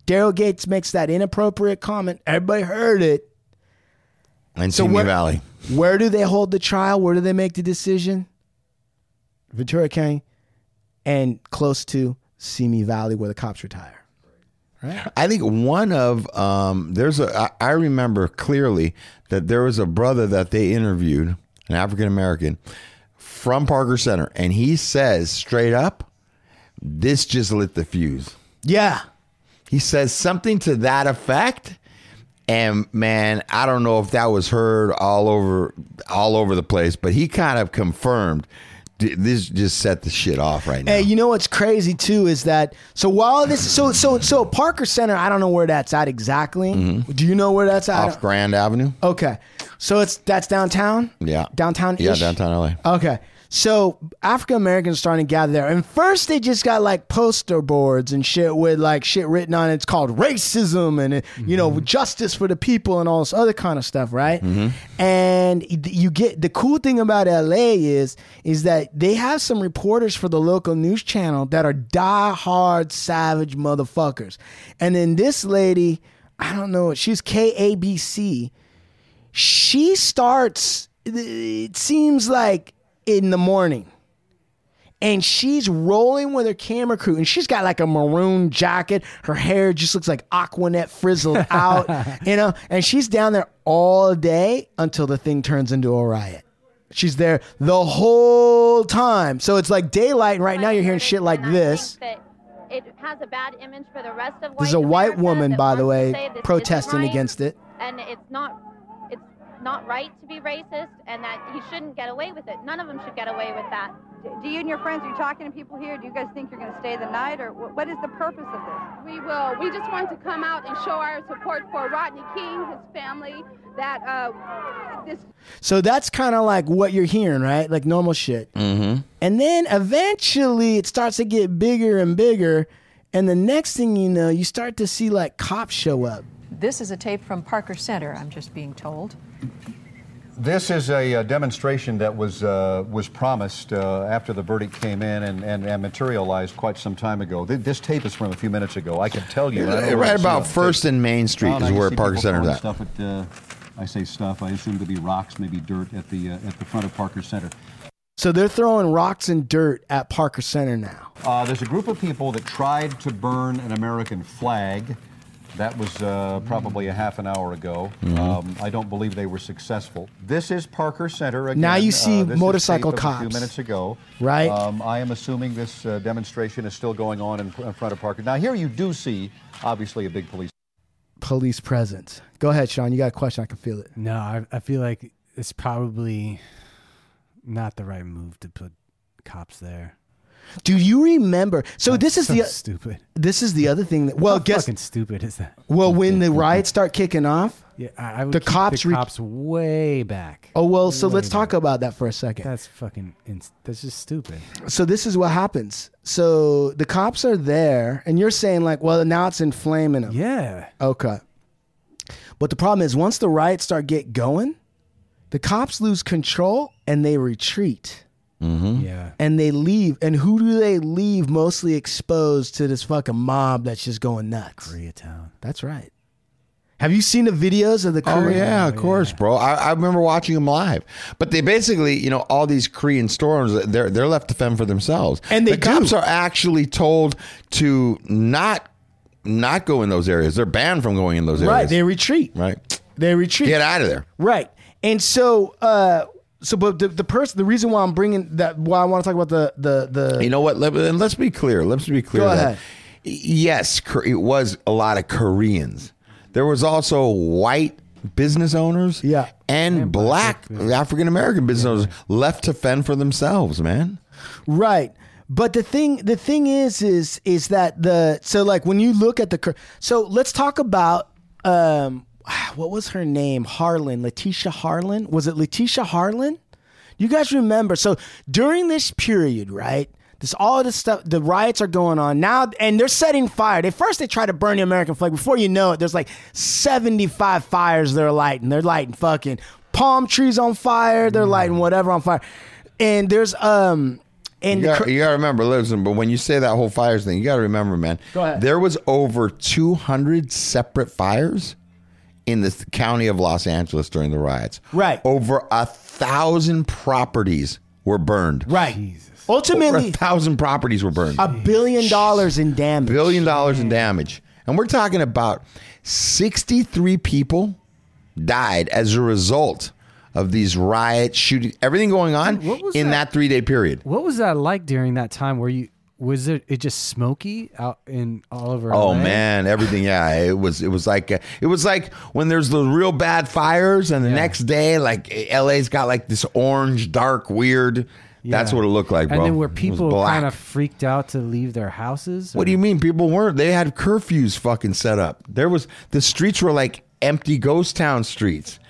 Daryl Gates makes that inappropriate comment. Everybody heard it. And so Simi Valley. Where do they hold the trial? Where do they make the decision? Ventura County. And close to Simi Valley where the cops retire. Right? I think one of, I remember clearly that there was a brother that they interviewed, an African-American, from Parker Center. And he says straight up, this just lit the fuse. Yeah. He says something to that effect. And man, I don't know if that was heard all over the place, but he kind of confirmed this just set the shit off right now. Hey, you know what's crazy too is that so Parker Center, I don't know where that's at exactly. Mm-hmm. Do you know where that's at? Off Grand Avenue. Okay, so that's downtown. Yeah, downtown-ish? Yeah, downtown LA. Okay, so African Americans starting to gather there, and first they just got like poster boards and shit with like shit written on it. It's called racism and you know, justice for the people and all this other kind of stuff, right? Mm-hmm. And you get the cool thing about LA is that they have some reporters for the local news channel that are die-hard savage motherfuckers. And then this lady, I don't know, she's KABC. She starts, it seems like in the morning. and she's rolling with her camera crew, and she's got like a maroon jacket. Her hair just looks like Aquanet frizzled out, you know, and she's down there all day until the thing turns into a riot. She's there the whole time. So it's like daylight, and right now you're hearing shit like this. It has a bad image for the rest of white. There's a white woman, by the way, protesting against it. And it's not right to be racist, and that he shouldn't get away with it. None of them should get away with that. Do you and your friends, are you talking to people here? Do you guys think you're going to stay the night, or what is the purpose of this? We just wanted to come out and show our support for Rodney King, his family, that this... So that's kind of like what you're hearing, right? Like normal shit. Mm-hmm. And then eventually it starts to get bigger and bigger, and the next thing you know, you start to see like cops show up. This is a tape from Parker Center, I'm just being told. This is a demonstration that was promised after the verdict came in and materialized quite some time ago. This tape is from a few minutes ago. I can tell you. Right about First and Main Street is where Parker Center is at. Stuff at I say stuff. I assume to be rocks, maybe dirt at the front of Parker Center. So they're throwing rocks and dirt at Parker Center now. There's a group of people that tried to burn an American flag. That was probably a half an hour ago. Mm-hmm. I don't believe they were successful. This is Parker Center again. Now you see motorcycle cops. A few minutes ago, right? I am assuming this demonstration is still going on in front of Parker. Now here you do see, obviously, a big police presence. Go ahead, Sean. You got a question? I can feel it. No, I feel like it's probably not the right move to put cops there. Do you remember? So that's this is so the stupid. This is the other thing that. Well, guess fucking stupid is that. Well, when the riots start kicking off, yeah, I would the cops way back. Oh well, so let's talk about that for a second. That's fucking. That's just stupid. So this is what happens. So the cops are there, and you're saying like, well, now it's inflaming them. Yeah. Okay. But the problem is, once the riots start get going, the cops lose control and they retreat. Mm-hmm. Yeah, and they leave, and who do they leave mostly exposed to? This fucking mob that's just going nuts. Koreatown. That's right. Have you seen the videos of the Korean? Oh yeah, of course, bro. I remember watching them live. But they basically, you know, all these Korean storms, they're left to fend for themselves, and the cops are actually told to not go in those areas. They're banned from going in those areas. Right, they retreat. Right, they retreat. Get out of there. Right, and so. So, but the person, the reason why I'm bringing that, why I want to talk about the you know what? Let's be clear. Go ahead. That yes, it was a lot of Koreans. There was also white business owners, yeah, and black African American business owners left to fend for themselves, man. Right. But the thing is that when you look at the, so let's talk about, what was her name? Latasha Harlin. Was it Latasha Harlin? You guys remember? So during this period, right? This all of this stuff, the riots are going on now, and they're setting fire. At first, they try to burn the American flag. Before you know it, there's like 75 fires they're lighting. They're lighting fucking palm trees on fire. They're lighting whatever on fire. And there's and you gotta remember, listen, but when you say that whole fires thing, you gotta remember, man. Go ahead. There was over 200 separate fires in the county of Los Angeles during the riots. Right. Over 1,000 properties were burned. Right. Jesus. Ultimately. Over 1,000 properties were burned. $1 billion in damage. $1 billion in damage. And we're talking about 63 people died as a result of these riots, shooting, everything going on in that 3-day period. What was that like during that time where you... Was it just smoky out in all over? Oh LA? Man, everything. Yeah, it was like when there's the real bad fires, and the next day, like LA's got like this orange, dark, weird. Yeah. That's what it looked like, bro. And then were people kind of freaked out to leave their houses? Or? What do you mean? People weren't. They had curfews fucking set up. There was the streets were like empty ghost town streets.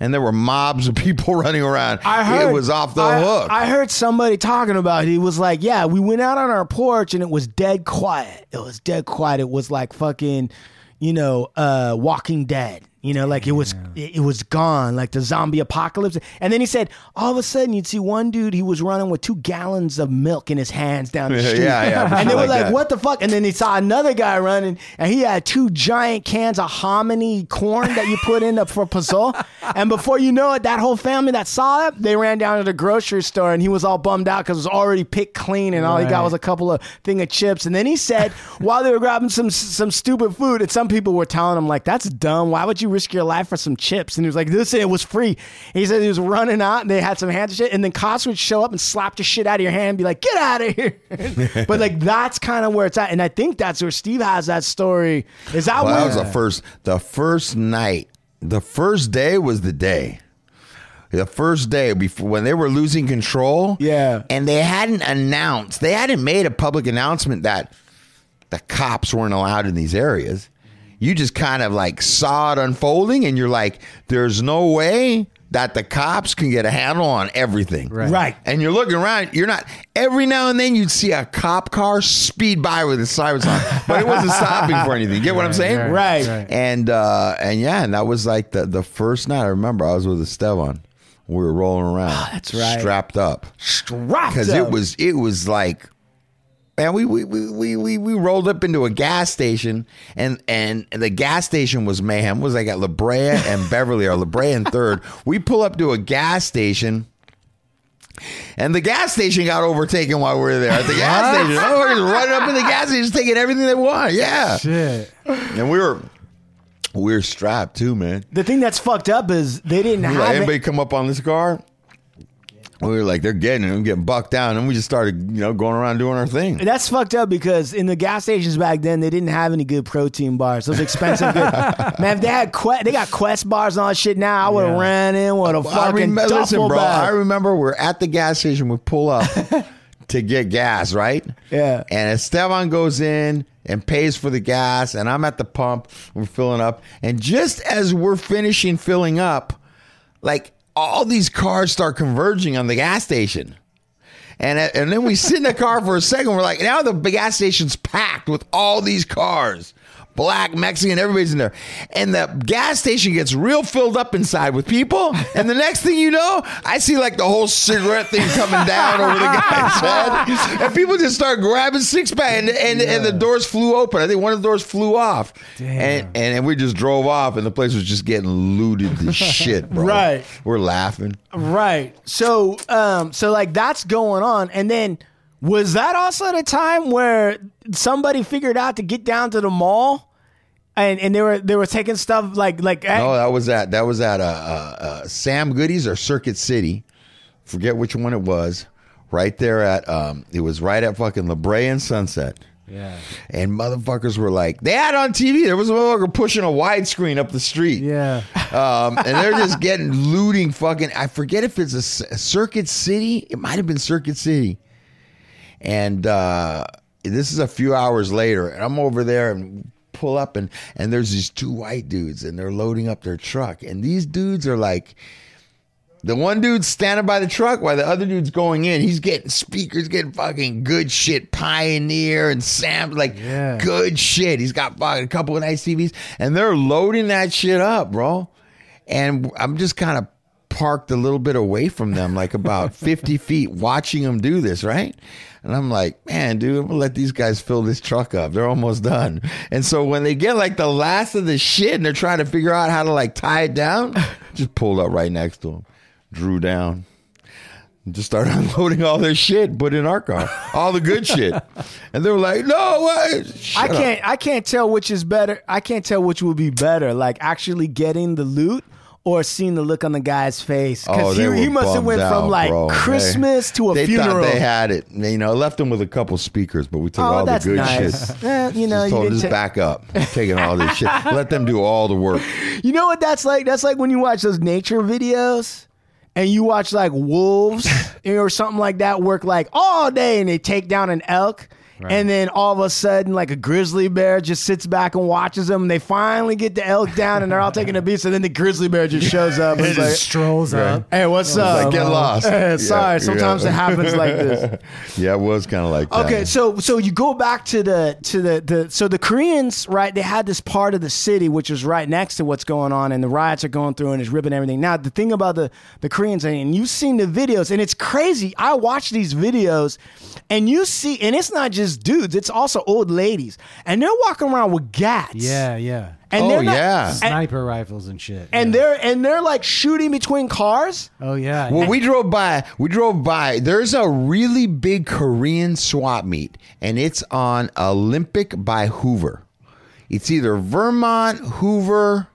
And there were mobs of people running around. I heard, it was off the hook. I heard somebody talking about it. He was like, yeah, we went out on our porch and it was dead quiet. It was like fucking, Walking Dead. You know, like it was gone, like the zombie apocalypse. And then he said, all of a sudden you'd see one dude, he was running with 2 gallons of milk in his hands down the street. And they were like, what the fuck? And then he saw another guy running and he had 2 giant cans of hominy corn that you put in for pozole. And before you know it, that whole family that saw it, they ran down to the grocery store and he was all bummed out because it was already picked clean and all he got was a couple of thing of chips. And then he said, while they were grabbing some stupid food, and some people were telling him like, that's dumb. Why would you risk your life for some chips? And he was like, listen, it was free. And he said he was running out and they had some hands and shit, and then cops would show up and slap the shit out of your hand and be like, get out of here. But like, that's kind of where it's at. And I think that's where Steve has that story. Is that well, that was the first night. The first day was the day. The first day before, when they were losing control. Yeah. And they hadn't made a public announcement that the cops weren't allowed in these areas. You just kind of like saw it unfolding and you're like, there's no way that the cops can get a handle on everything. Right. And you're looking around, every now and then you'd see a cop car speed by with a siren on, but it wasn't stopping for anything. You get what I'm saying? Right. And that was like the first night. I remember I was with Esteban. We were rolling around. Oh, that's right. Strapped up. Because it was like, man, we rolled up into a gas station, and the gas station was mayhem. It was like at La Brea and Beverly, or La Brea and Third. We pull up to a gas station, and the gas station got overtaken while we were there at the gas station. Oh, we're just running up in the gas station, taking everything they want. Yeah, shit. And we were strapped too, man. The thing that's fucked up is they didn't have anybody come up on this car. We were like, they're getting it. I'm getting bucked down. And we just started, going around doing our thing. And that's fucked up because in the gas stations back then, they didn't have any good protein bars. Those expensive good. Man, if they got Quest bars and all shit now, I would have ran in with a fucking duffel bag. I remember we're at the gas station. We pull up to get gas, right? Yeah. And Esteban goes in and pays for the gas. And I'm at the pump. We're filling up. And just as we're finishing filling up, like, all these cars start converging on the gas station. And then we sit in the car for a second. We're like, now the gas station's packed with all these cars. Black, Mexican, everybody's in there. And the gas station gets real filled up inside with people. And the next thing you know, I see like the whole cigarette thing coming down over the guy's head. And people just start grabbing six-pack. And the doors flew open. I think one of the doors flew off. Damn. And we just drove off. And the place was just getting looted to shit, bro. Right. We're laughing. Right. So like that's going on. And then... was that also the time where somebody figured out to get down to the mall, and they were taking stuff like? No, that was at Sam Goody's or Circuit City, forget which one it was. Right there at it was right at fucking La Brea and Sunset. Yeah. And motherfuckers were like, they had on TV. There was a motherfucker pushing a widescreen up the street. Yeah. And they're just looting fucking. I forget if it's a Circuit City. It might have been Circuit City. And this is a few hours later, and I'm over there and pull up, and there's these 2 white dudes, and they're loading up their truck. And these dudes are like, the one dude's standing by the truck while the other dude's going in. He's getting speakers, getting fucking good shit, Pioneer and Sam, good shit. He's got fucking a couple of nice TVs, and they're loading that shit up, bro. And I'm just kind of parked a little bit away from them, like about 50 feet, watching them do this, right? And I'm like, man, dude, I'm gonna let these guys fill this truck up. They're almost done. And so when they get like the last of the shit and they're trying to figure out how to like tie it down, just pulled up right next to them, drew down, and just started unloading all their shit, put in our car, all the good shit. And they were like, no way. I can't tell which is better. I can't tell which would be better, like actually getting the loot or seeing the look on the guy's face. Because he must have went from like Christmas to a funeral. They thought they had it. Left him with a couple speakers, but we took all the good shit. Just back up. Taking all this shit. Let them do all the work. You know what that's like? That's like when you watch those nature videos. and you watch like wolves or something like that work like all day and they take down an elk. Right. And then all of a sudden, like a grizzly bear just sits back and watches them. And they finally get the elk down, and they're all taking a beat. And then the grizzly bear just shows up. And just strolls up. Hey, what's up? Like, get lost. Hey, sorry. Yeah, sometimes it happens like this. Yeah, it was kind of like that. Okay, so you go back to the Koreans, right? They had this part of the city which is right next to what's going on, and the riots are going through, and it's ripping everything. Now, the thing about the Koreans, and you've seen the videos, and it's crazy. I watch these videos, and you see, and it's not just dudes, it's also old ladies, and they're walking around with gats. Yeah. And sniper rifles and shit. And they're like shooting between cars. Oh yeah. Well, we drove by. There's a really big Korean swap meet, and it's on Olympic by Hoover. It's either Vermont, Hoover.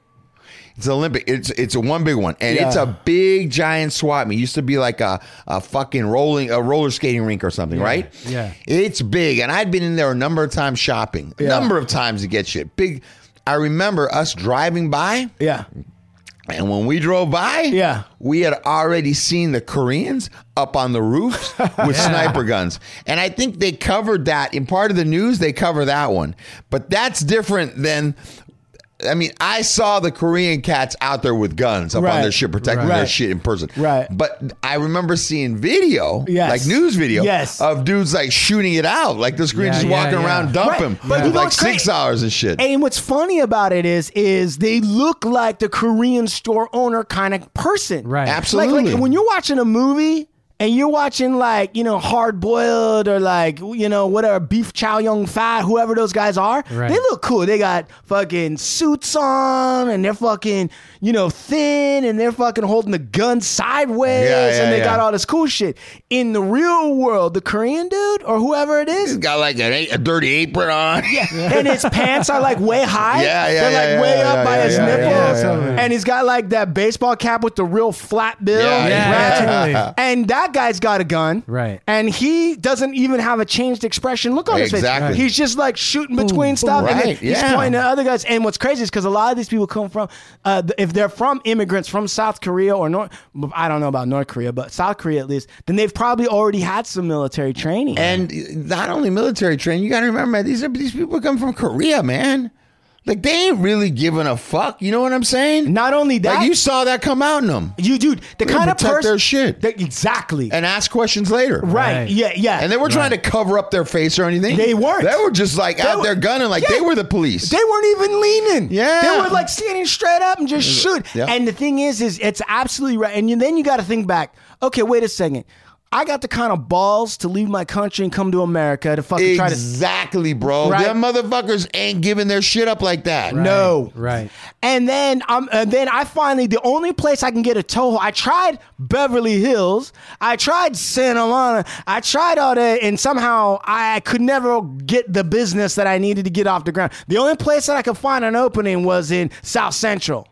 It's Olympic. It's a one big one, and it's a big giant swap meet. It used to be like a fucking roller skating rink or something, right? Yeah, it's big, and I'd been in there a number of times shopping, a number of times to get shit. Big. I remember us driving by. Yeah. And when we drove by, we had already seen the Koreans up on the roofs with sniper guns. And I think they covered that. In part of the news, they cover that one. But that's different than... I mean, I saw the Korean cats out there with guns up on their shit, protecting their shit in person. Right. But I remember seeing video, like news video, of dudes like shooting it out. Like this Korean just walking around dumping them with like 6 hours and shit. And what's funny about it is they look like the Korean store owner kind of person. Right. Absolutely. Like when you're watching a movie... And you're watching like, Hard Boiled or like, whatever, Beef Chow Yun Fat, whoever those guys are. Right. They look cool. They got fucking suits on and they're fucking, thin and they're fucking holding the gun sideways and they got all this cool shit. In the real world, the Korean dude or whoever it is. He's got like a dirty apron on. Yeah. And his pants are like way high. They're way up by his nipples. Yeah. And he's got like that baseball cap with the real flat bill. Yeah. And that guy's got a gun, right? And he doesn't even have a changed expression look on his face. Right. He's just like shooting between stuff, and then he's pointing at other guys. And what's crazy is because a lot of these people come from, if they're from immigrants from South Korea or North, I don't know about North Korea, but South Korea at least, then they've probably already had some military training. And not only military training, you got to remember these people come from Korea, man. Like, they ain't really giving a fuck. You know what I'm saying? Not only that. Like, you saw that come out in them. You, dude. The kind of person. Their shit. Exactly. And ask questions later. Right. Yeah. And they were trying to cover up their face or anything. They weren't. They were just, like, out there gunning. Like, they were the police. They weren't even leaning. Yeah. They were, like, standing straight up and just shoot. Yeah. And the thing is it's absolutely right. And then you got to think back. Okay, wait a second. I got the kind of balls to leave my country and come to America to fucking try to... Exactly, bro. Right? Them motherfuckers ain't giving their shit up like that. Right, no. Right. And then I finally... The only place I can get a toehold... I tried Beverly Hills. I tried Santa Ana. I tried all that, and somehow I could never get the business that I needed to get off the ground. The only place that I could find an opening was in South Central.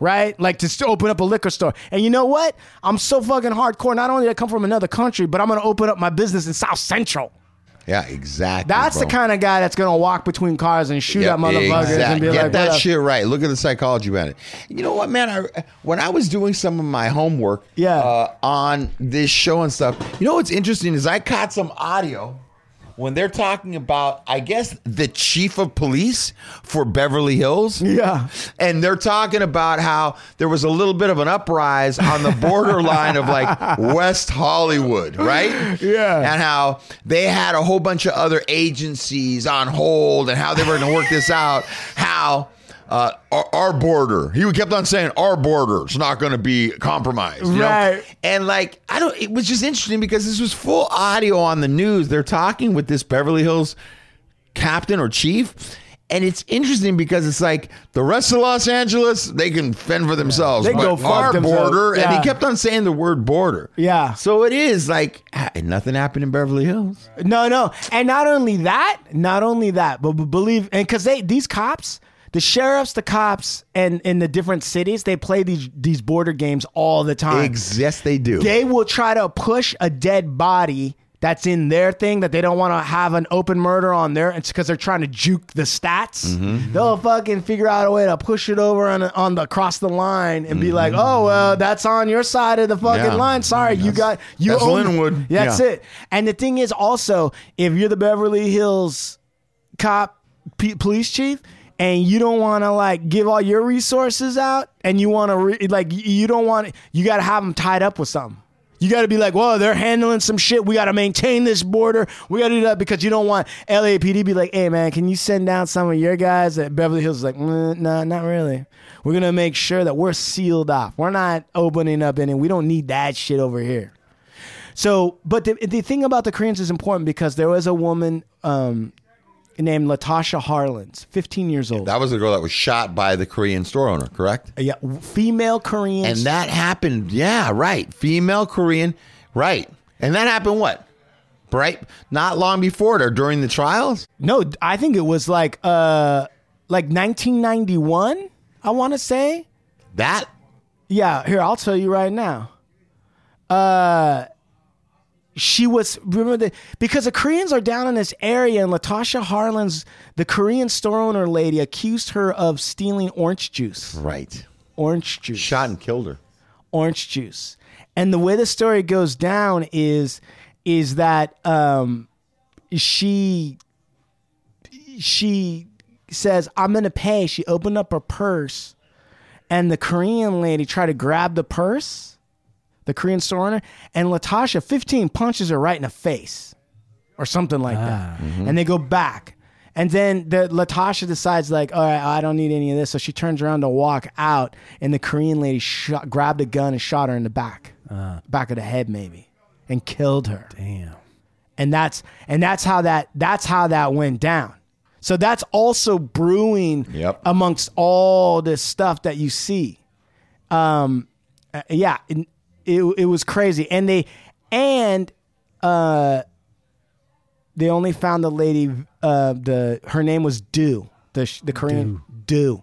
Right? Like to open up a liquor store. And you know what? I'm so fucking hardcore. Not only did I come from another country, but I'm going to open up my business in South Central. Yeah, exactly. That's the kind of guy that's going to walk between cars and shoot at motherfuckers and be like, that shit right. Look at the psychology about it. You know what, man? When I was doing some of my homework on this show and stuff, you know what's interesting is I caught some audio when they're talking about, I guess, the chief of police for Beverly Hills. Yeah. And they're talking about how there was a little bit of an uprising on the borderline of like West Hollywood, right? Yeah. And how they had a whole bunch of other agencies on hold and how they were going to work this out. How... our border. He kept on saying our border is not going to be compromised. Right. And like, it was just interesting because this was full audio on the news. They're talking with this Beverly Hills captain or chief. And it's interesting because it's like the rest of Los Angeles, they can fend for themselves. They go far border. Yeah. And he kept on saying the word border. Yeah. So it is like nothing happened in Beverly Hills. No. And not only that, but believe, and because these cops, the sheriffs, the cops, and in the different cities, they play these border games all the time. Yes, they do. They will try to push a dead body that's in their thing, that they don't want to have an open murder on their, it's because they're trying to juke the stats. Mm-hmm. They'll fucking figure out a way to push it over on the across the line and mm-hmm. be like, oh, well, that's on your side of the fucking line. Sorry, you got, you own Linwood. That's it. And the thing is also, if you're the Beverly Hills cop police chief, and you don't want to like give all your resources out, and you want to you got to have them tied up with something. You got to be like, whoa, they're handling some shit. We got to maintain this border. We got to do that, because you don't want LAPD to be like, hey man, can you send down some of your guys? At Beverly Hills is like, nah, not really. We're gonna make sure that we're sealed off. We're not opening up any. We don't need that shit over here. So, but the thing about the Koreans is important, because there was a woman. Named Latasha Harlins, 15 years old. That was the girl that was shot by the Korean store owner, correct? Yeah, female Korean. And that happened, yeah, right. Female Korean, right. And that happened what? Right? Not long before it or during the trials? No, I think it was like 1991, I want to say. That? Yeah, here, I'll tell you right now. She was, remember that, because the Koreans are down in this area, and Latasha Harlins, the Korean store owner lady, accused her of stealing orange juice. Right. Orange juice. Shot and killed her. Orange juice. And the way the story goes down is that she says, I'm going to pay. She opened up her purse, and the Korean lady tried to grab the purse. The Korean store owner, and Latasha, 15, punches her right in the face or something like that. Mm-hmm. And they go back. And then Latasha decides, like, all right, I don't need any of this. So she turns around to walk out, and the Korean lady grabbed a gun and shot her in the back of the head maybe, and killed her. Damn. And that's how that went down. So that's also brewing amongst all this stuff that you see. It was crazy, and they only found the lady. Her name was Du. The Korean Du.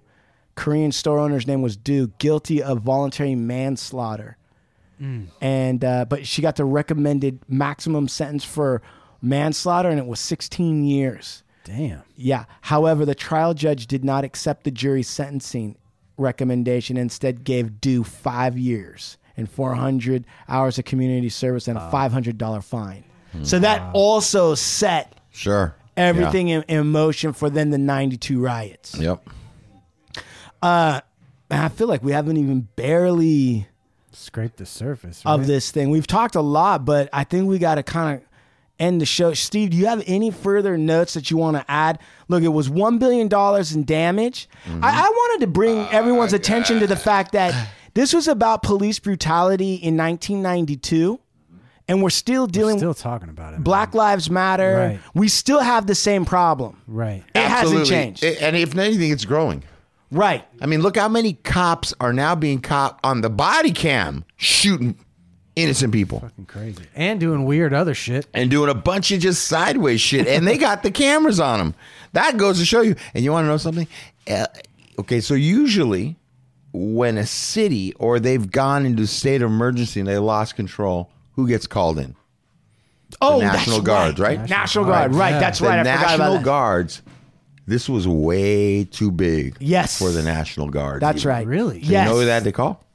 Korean store owner's name was Du. Guilty of voluntary manslaughter, and but she got the recommended maximum sentence for manslaughter, and it was 16 years. Damn. Yeah. However, the trial judge did not accept the jury's sentencing recommendation. Instead, gave Du 5 years. And 400 hours of community service and a $500 fine. So that also set everything in motion for then the 92 riots. Yep. I feel like we haven't even barely scraped the surface of this thing. We've talked a lot, but I think we got to kind of end the show. Steve, do you have any further notes that you want to add? Look, it was $1 billion in damage. Mm-hmm. I wanted to bring everyone's attention to the fact that this was about police brutality in 1992, and we're still talking about it. Black Lives Matter. Right. We still have the same problem. Right. It hasn't changed. And if anything, it's growing. Right. I mean, look how many cops are now being caught on the body cam shooting innocent people. Fucking crazy. And doing weird other shit. And doing a bunch of just sideways shit. And they got the cameras on them. That goes to show you. And you want to know something? Okay, so usually when a city or they've gone into a state of emergency and they lost control, who gets called in? Oh, the National Guards, right? National Guard, right. Yeah. That's right. I forgot about that. National Guards. This was way too big for the National Guard. That's right. Really? Yes. You know who they had to call?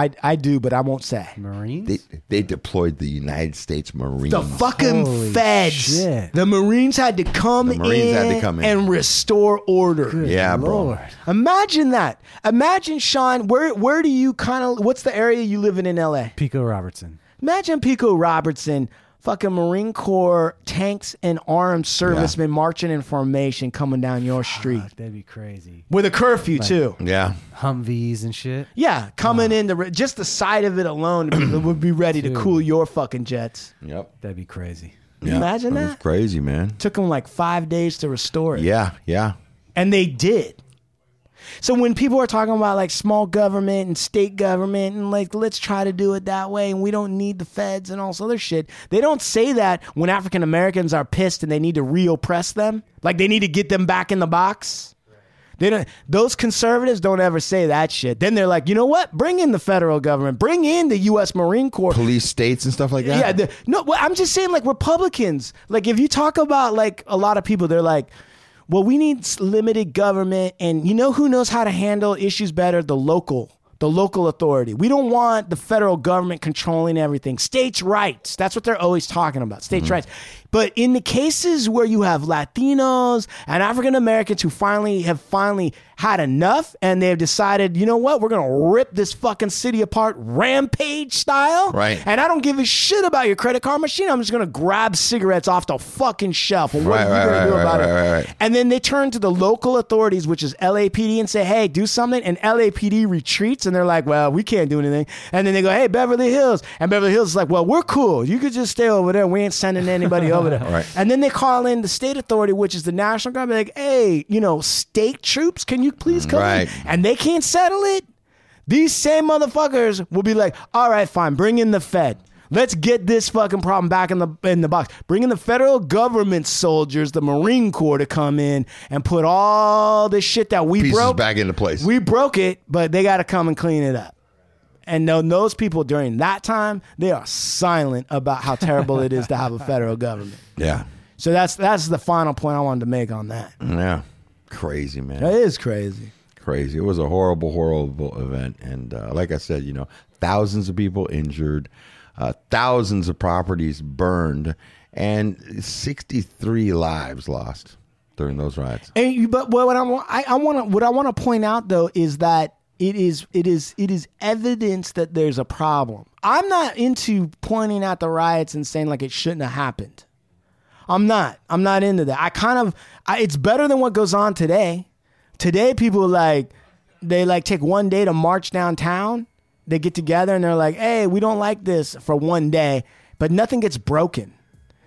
I do, but I won't say. Marines? They deployed the United States Marines. The fucking holy feds. Shit. The Marines had to come in and restore order. Good Lord. Bro. Imagine that. Imagine, Sean, where do you kind of, what's the area you live in LA? Pico Robertson. Imagine Pico Robertson, fucking Marine Corps tanks and armed servicemen marching in formation coming down your street. Oh, that'd be crazy. With a curfew, like, too. Yeah. Humvees and shit. Yeah, coming in. Just the sight of it alone would be ready to cool your fucking jets. Yep. That'd be crazy. Yeah. Imagine that. That's crazy, man. Took them like 5 days to restore it. Yeah, yeah. And they did. So when people are talking about like small government and state government and like let's try to do it that way and we don't need the feds and all this other shit, they don't say that when African Americans are pissed and they need to re-oppress them, like they need to get them back in the box. They don't. Those conservatives don't ever say that shit. Then they're like, you know what? Bring in the federal government. Bring in the U.S. Marine Corps. Police states and stuff like that? Yeah. No, I'm just saying, like, Republicans. Like, if you talk about, like, a lot of people, they're like, well, we need limited government. And you know who knows how to handle issues better? The local authority. We don't want the federal government controlling everything. States' rights. That's what they're always talking about. States' rights. But in the cases where you have Latinos and African Americans who finally had enough and they've decided, you know what, we're going to rip this fucking city apart rampage style. Right. And I don't give a shit about your credit card machine. I'm just going to grab cigarettes off the fucking shelf. Well, what are you going to do about it? Right. And then they turn to the local authorities, which is LAPD, and say, hey, do something. And LAPD retreats. And they're like, well, we can't do anything. And then they go, hey, Beverly Hills. And Beverly Hills is like, well, we're cool. You could just stay over there. We ain't sending anybody over there. Right. And then they call in the state authority, which is the National Guard. They're like, hey, you know, state troops, can you please come in? And they can't settle it. These same motherfuckers will be like, all right, fine. Bring in the Fed. Let's get this fucking problem back in the box. Bring in the federal government soldiers, the Marine Corps, to come in and put all this shit that we broke back into place. We broke it, but they got to come and clean it up. And those people during that time, they are silent about how terrible it is to have a federal government. Yeah. So that's the final point I wanted to make on that. Yeah. Crazy, man. That is crazy. Crazy. It was a horrible, horrible event. And like I said, you know, thousands of people injured. Thousands of properties burned, and 63 lives lost during those riots. What I want to point out though is that it is evidence that there's a problem. I'm not into pointing out the riots and saying like it shouldn't have happened. I'm not into that. It's better than what goes on today. Today people they take one day to march downtown. They get together and they're like, hey, we don't like this for one day, but nothing gets broken.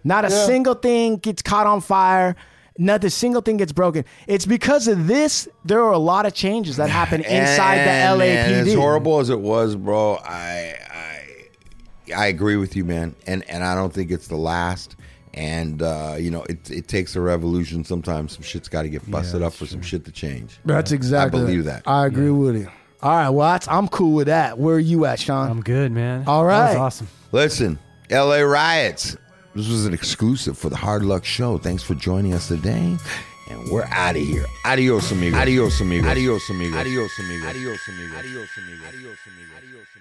Not a single thing gets caught on fire. Not a single thing gets broken. It's because of this, there are a lot of changes that happen inside the LAPD. Man, as horrible as it was, bro, I agree with you, man. And I don't think it's the last. And, you know, it takes a revolution. Sometimes some shit's got to get busted up for some shit to change. That's exactly. I believe that. I agree with you. All right, well, I'm cool with that. Where are you at, Sean? I'm good, man. All right. That was awesome. Listen, L.A. Riots. This was an exclusive for the Hard Luck Show. Thanks for joining us today. And we're out of here. Adios, amigos. Adios, amigos. Adios, amigos. Adios, amigos. Adios, amigos. Adios, amigos. Adios, amigos. Adios, amigos.